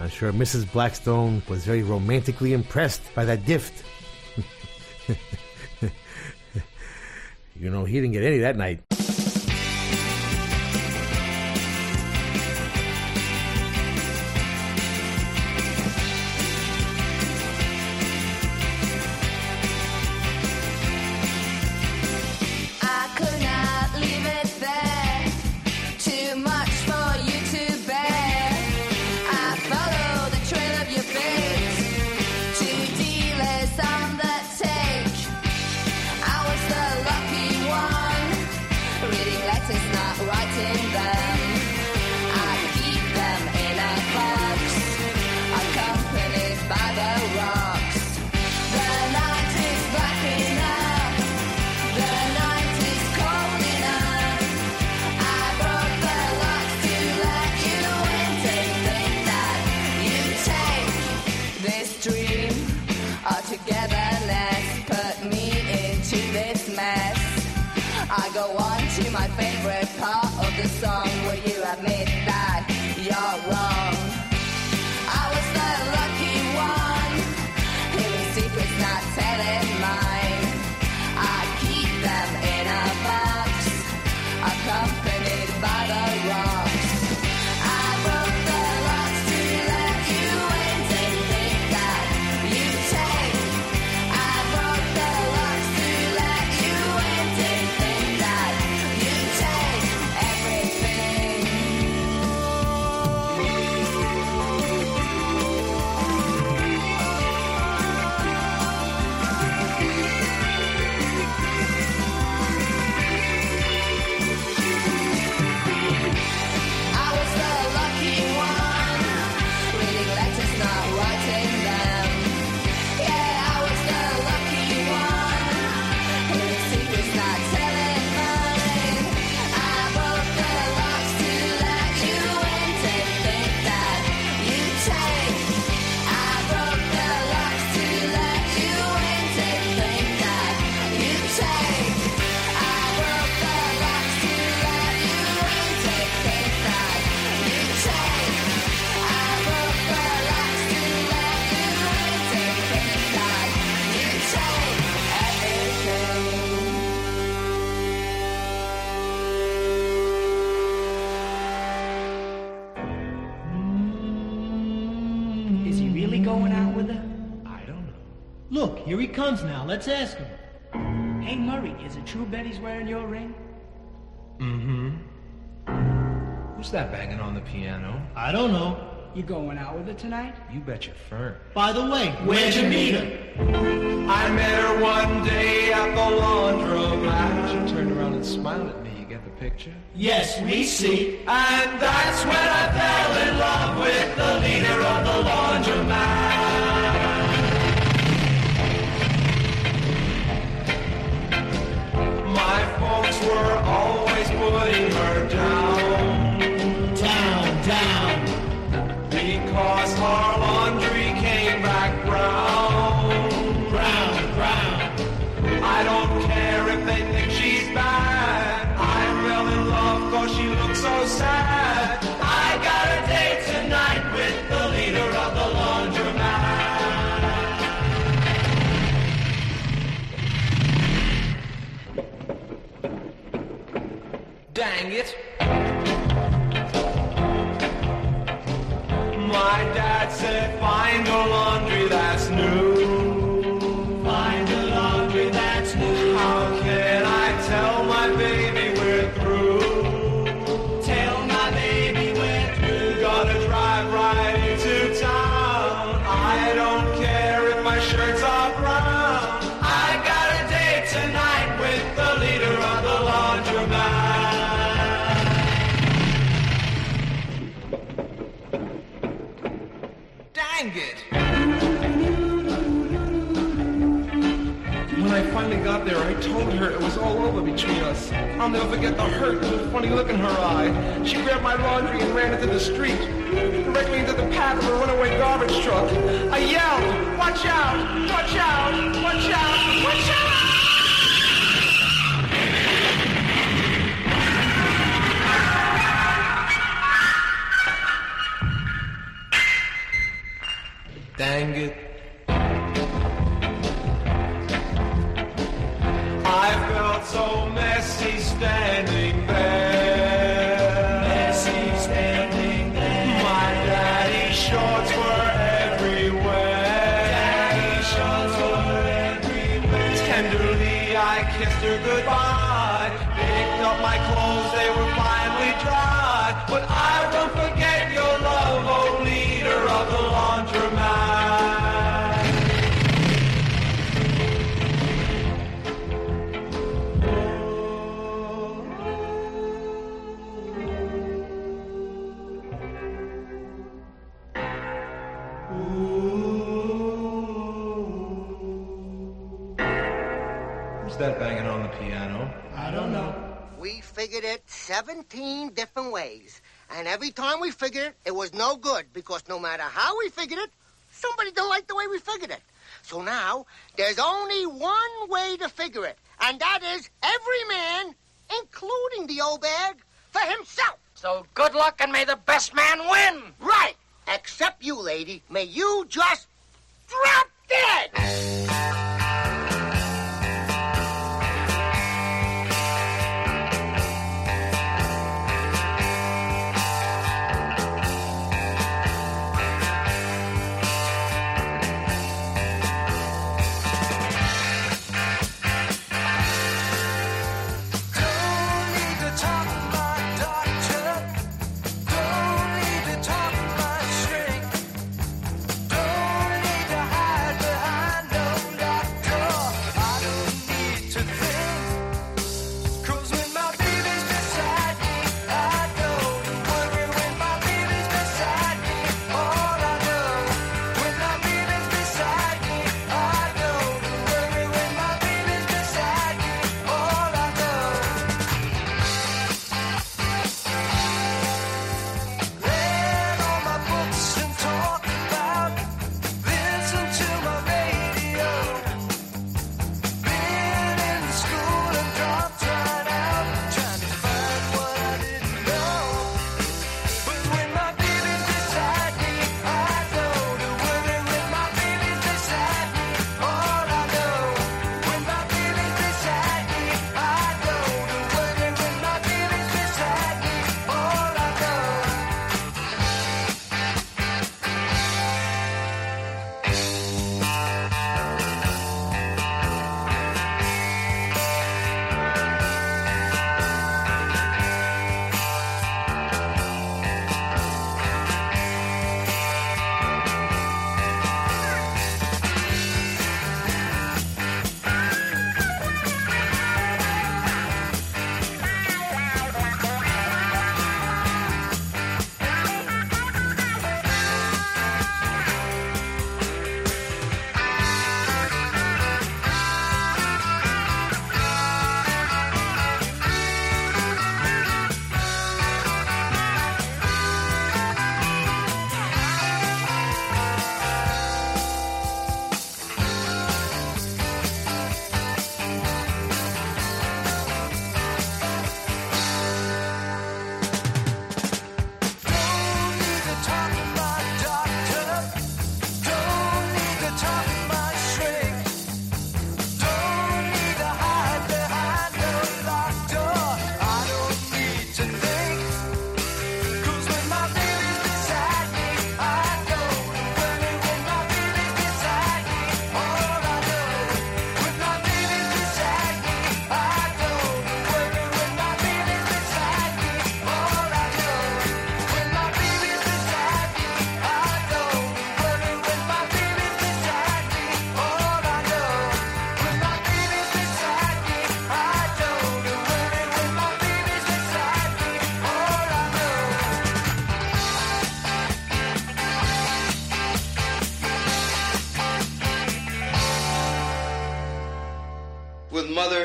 I'm sure Mrs. Blackstone was very romantically impressed by that gift. You know, he didn't get any that night. Here he comes now. Let's ask him. Hey, Murray, is it true Betty's wearing your ring? Mm-hmm. Who's that banging on the piano? I don't know. You going out with her tonight? You bet your fur. By the way, where'd you meet her? I met her one day at the laundromat. She turned around and smiled at me. You get the picture? Yes, we see. And that's when I fell in love with the leader of the laundromat. Folks were always putting her down, because her laundry came back brown. I don't care if they think she's bad. I fell in love 'cause she looked so sad. I got a date tonight with the leader of the laundromat. Dang it. My dad said, find a laundry that's new. Find a laundry that's new. How can I tell my baby we're through? Tell my baby we're through. Gotta drive right into town. I don't care if my shirts are brown. I got a date tonight with the leader of the laundromat. When I finally got there, I told her it was all over between us. I'll never forget the hurt and the funny look in her eye. She grabbed my laundry and ran into the street, directly into the path of a runaway garbage truck. I yelled, watch out, watch out, watch out. kissed her goodbye. Picked up my clothes, they were finally dry. But I won't forget your love, oh leader of the that banging on the piano? I don't know. We figured it 17 different ways. And every time we figured it, it was no good, because no matter how we figured it, somebody didn't like the way we figured it. So now, there's only one way to figure it, and that is every man, including the old bag, for himself. So good luck, and may the best man win. Right. Except you, lady. May you just drop dead.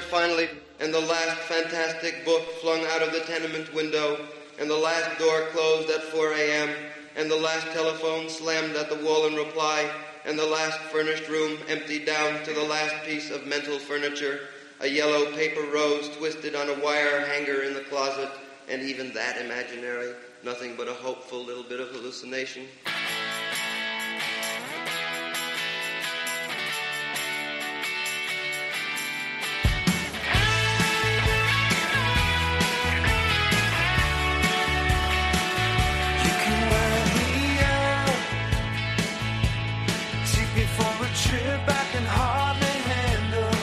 Finally, and the last fantastic book flung out of the tenement window, and the last door closed at 4 a.m., and the last telephone slammed at the wall in reply, and the last furnished room emptied down to the last piece of mental furniture, a yellow paper rose twisted on a wire hanger in the closet, and even that imaginary, nothing but a hopeful little bit of hallucination. Trip I can hardly handle.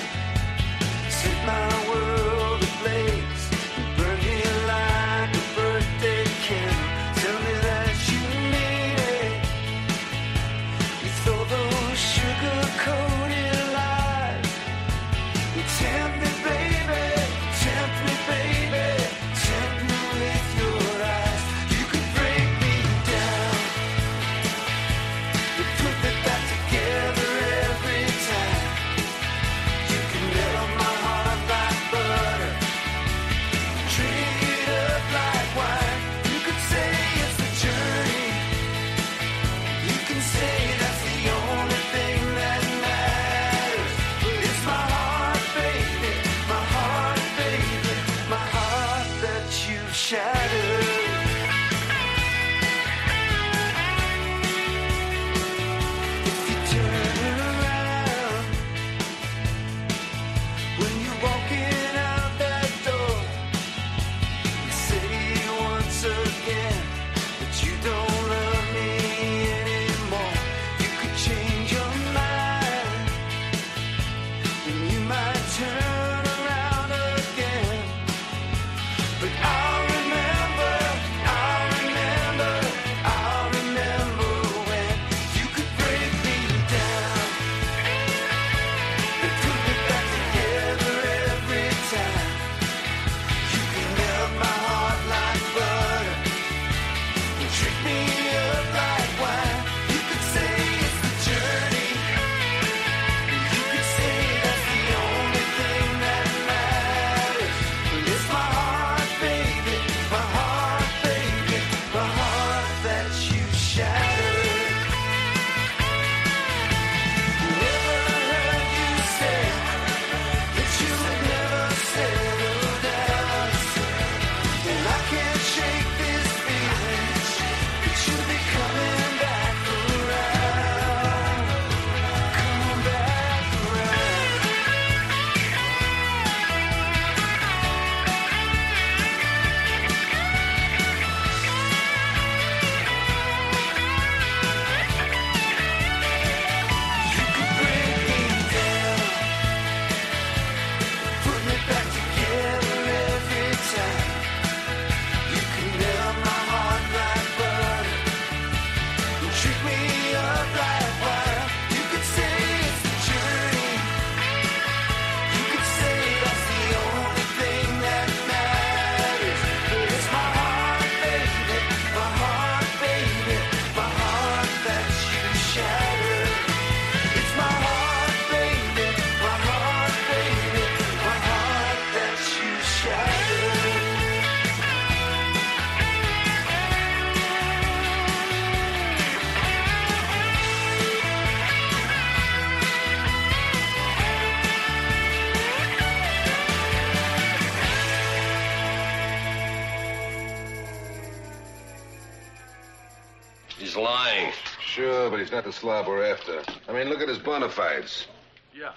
he's lying. Sure, but he's not the slob we're after. I mean, look at his bona fides. Yeah,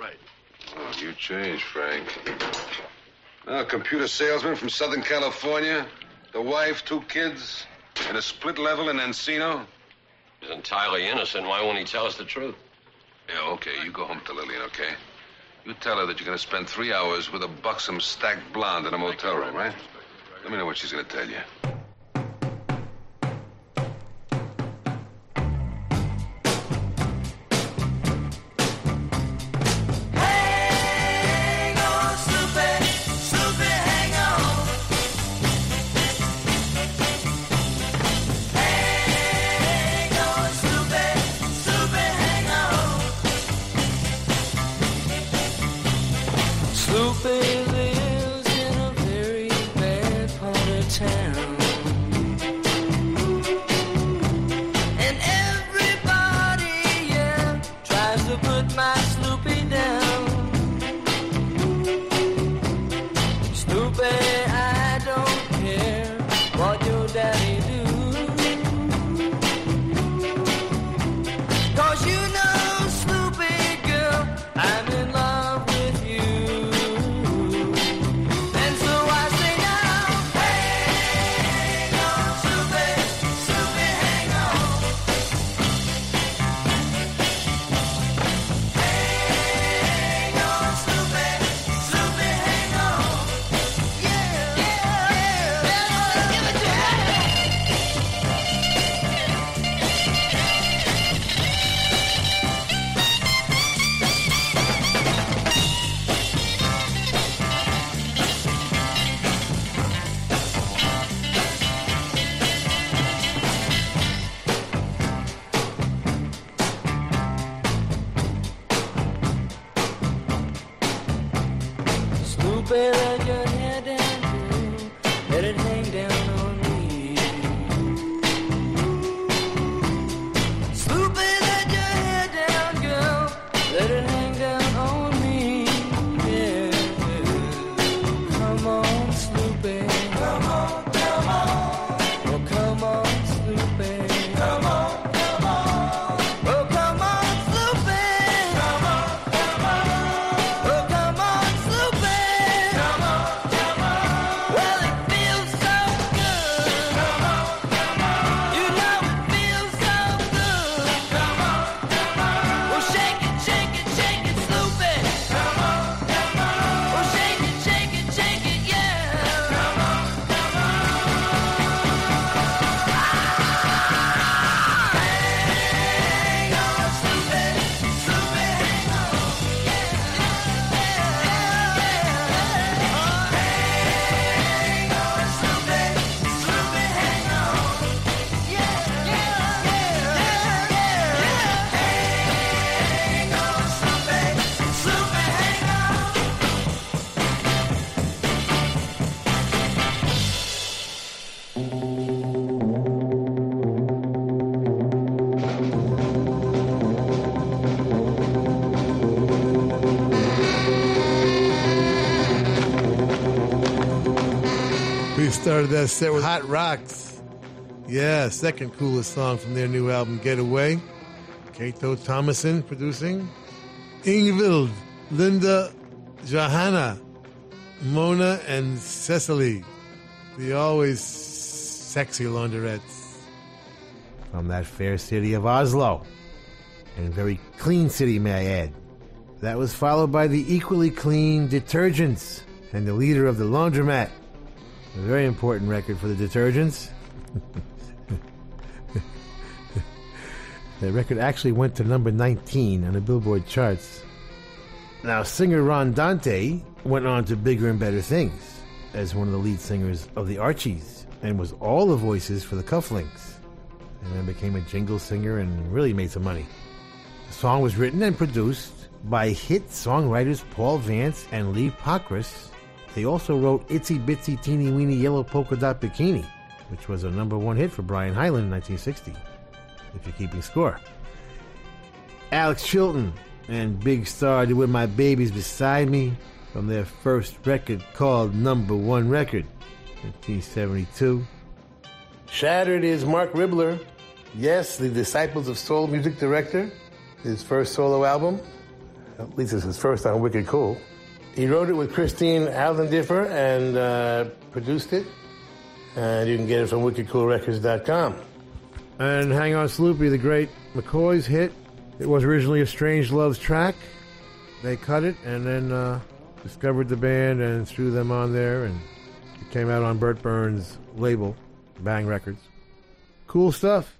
right. Oh, you changed, Frank. Now, a computer salesman from Southern California, the wife, 2 kids, and a split level in Encino. He's entirely innocent. Why won't he tell us the truth? Yeah, okay, you go home to Lillian, okay? You tell her that you're going to spend 3 hours with a buxom, stacked blonde in a motel room, right? Let me know what she's going to tell you. Started that set with Hot Rocks. Yeah, second coolest song from their new album, Getaway. Cato Thomason producing. Ingvild, Linda, Johanna, Mona, and Cecily. The always sexy laundrettes. From that fair city of Oslo. And a very clean city, may I add. That was followed by the equally clean Detergents and the leader of the laundromat. A very important record for the Detergents. That record actually went to number 19 on the Billboard charts. Now, singer Ron Dante went on to bigger and better things as one of the lead singers of the Archies and was all the voices for the Cufflinks. And then became a jingle singer and really made some money. The song was written and produced by hit songwriters Paul Vance and Lee Pockris. They also wrote Itsy Bitsy Teeny Weeny Yellow Polka Dot Bikini, which was a number 1 hit for Brian Hyland in 1960, if you're keeping score. Alex Chilton and Big Star did With My Babies Beside Me from their first record called Number 1 Record, 1972. Shattered is Mark Ribbler, Yes, the Disciples of Soul music director, his first solo album, at least it's his first on Wicked Cool. He wrote it with Christine Allen Differ and produced it. And you can get it from wickedcoolrecords.com. And Hang On Sloopy, the great McCoy's hit. It was originally a Strange Loves track. They cut it and then discovered the band and threw them on there, and it came out on Burt Burns' label, Bang Records. Cool stuff.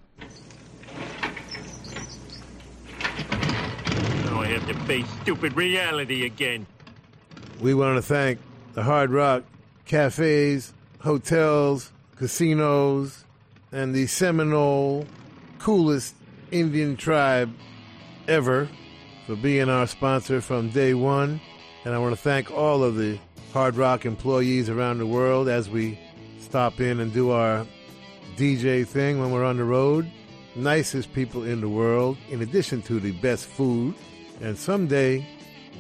Now I have to face stupid reality again. We want to thank the Hard Rock cafes, hotels, casinos, and the Seminole, coolest Indian tribe ever, for being our sponsor from day one. And I want to thank all of the Hard Rock employees around the world as we stop in and do our DJ thing when we're on the road. Nicest people in the world, in addition to the best food. And someday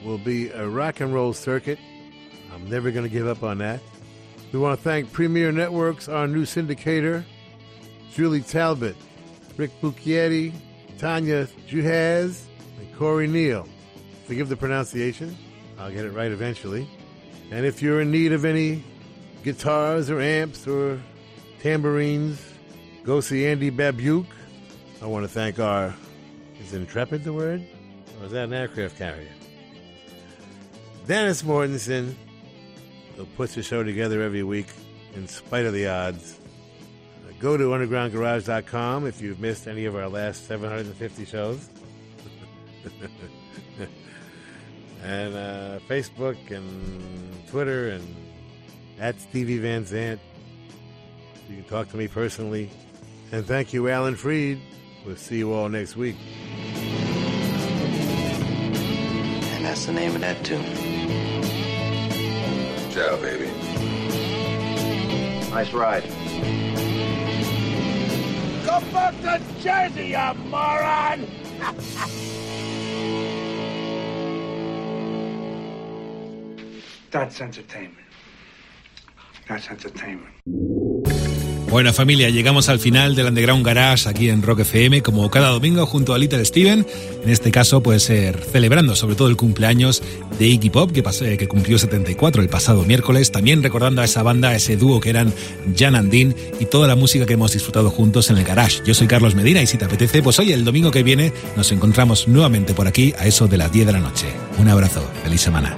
will be a rock and roll circuit. I'm never going to give up on that. We want to thank Premier Networks, our new syndicator, Julie Talbot, Rick Bucchietti, Tanya Juhaz, and Corey Neal. Forgive the pronunciation. I'll get it right eventually. And if you're in need of any guitars or amps or tambourines, go see Andy Babuke. I want to thank our... Is Intrepid the word? Or is that an aircraft carrier? Dennis Mortensen, who puts the show together every week in spite of the odds. Go to undergroundgarage.com if you've missed any of our last 750 shows. And Facebook and Twitter and at Stevie Van Zandt. You can talk to me personally. And thank you, Alan Freed. We'll see you all next week. And that's the name of that tune. Ciao, baby. Nice ride. Go back to Jersey, you moron! That's entertainment. That's entertainment. Bueno, familia, llegamos al final del Underground Garage aquí en Rock FM, como cada domingo, junto a Little Steven. En este caso, pues celebrando sobre todo el cumpleaños de Iggy Pop, que cumplió 74 el pasado miércoles. También recordando a esa banda, a ese dúo que eran Jan and Dean, y toda la música que hemos disfrutado juntos en el Garage. Yo soy Carlos Medina, y si te apetece, pues hoy, el domingo que viene, nos encontramos nuevamente por aquí a eso de las 10 de la noche. Un abrazo, feliz semana.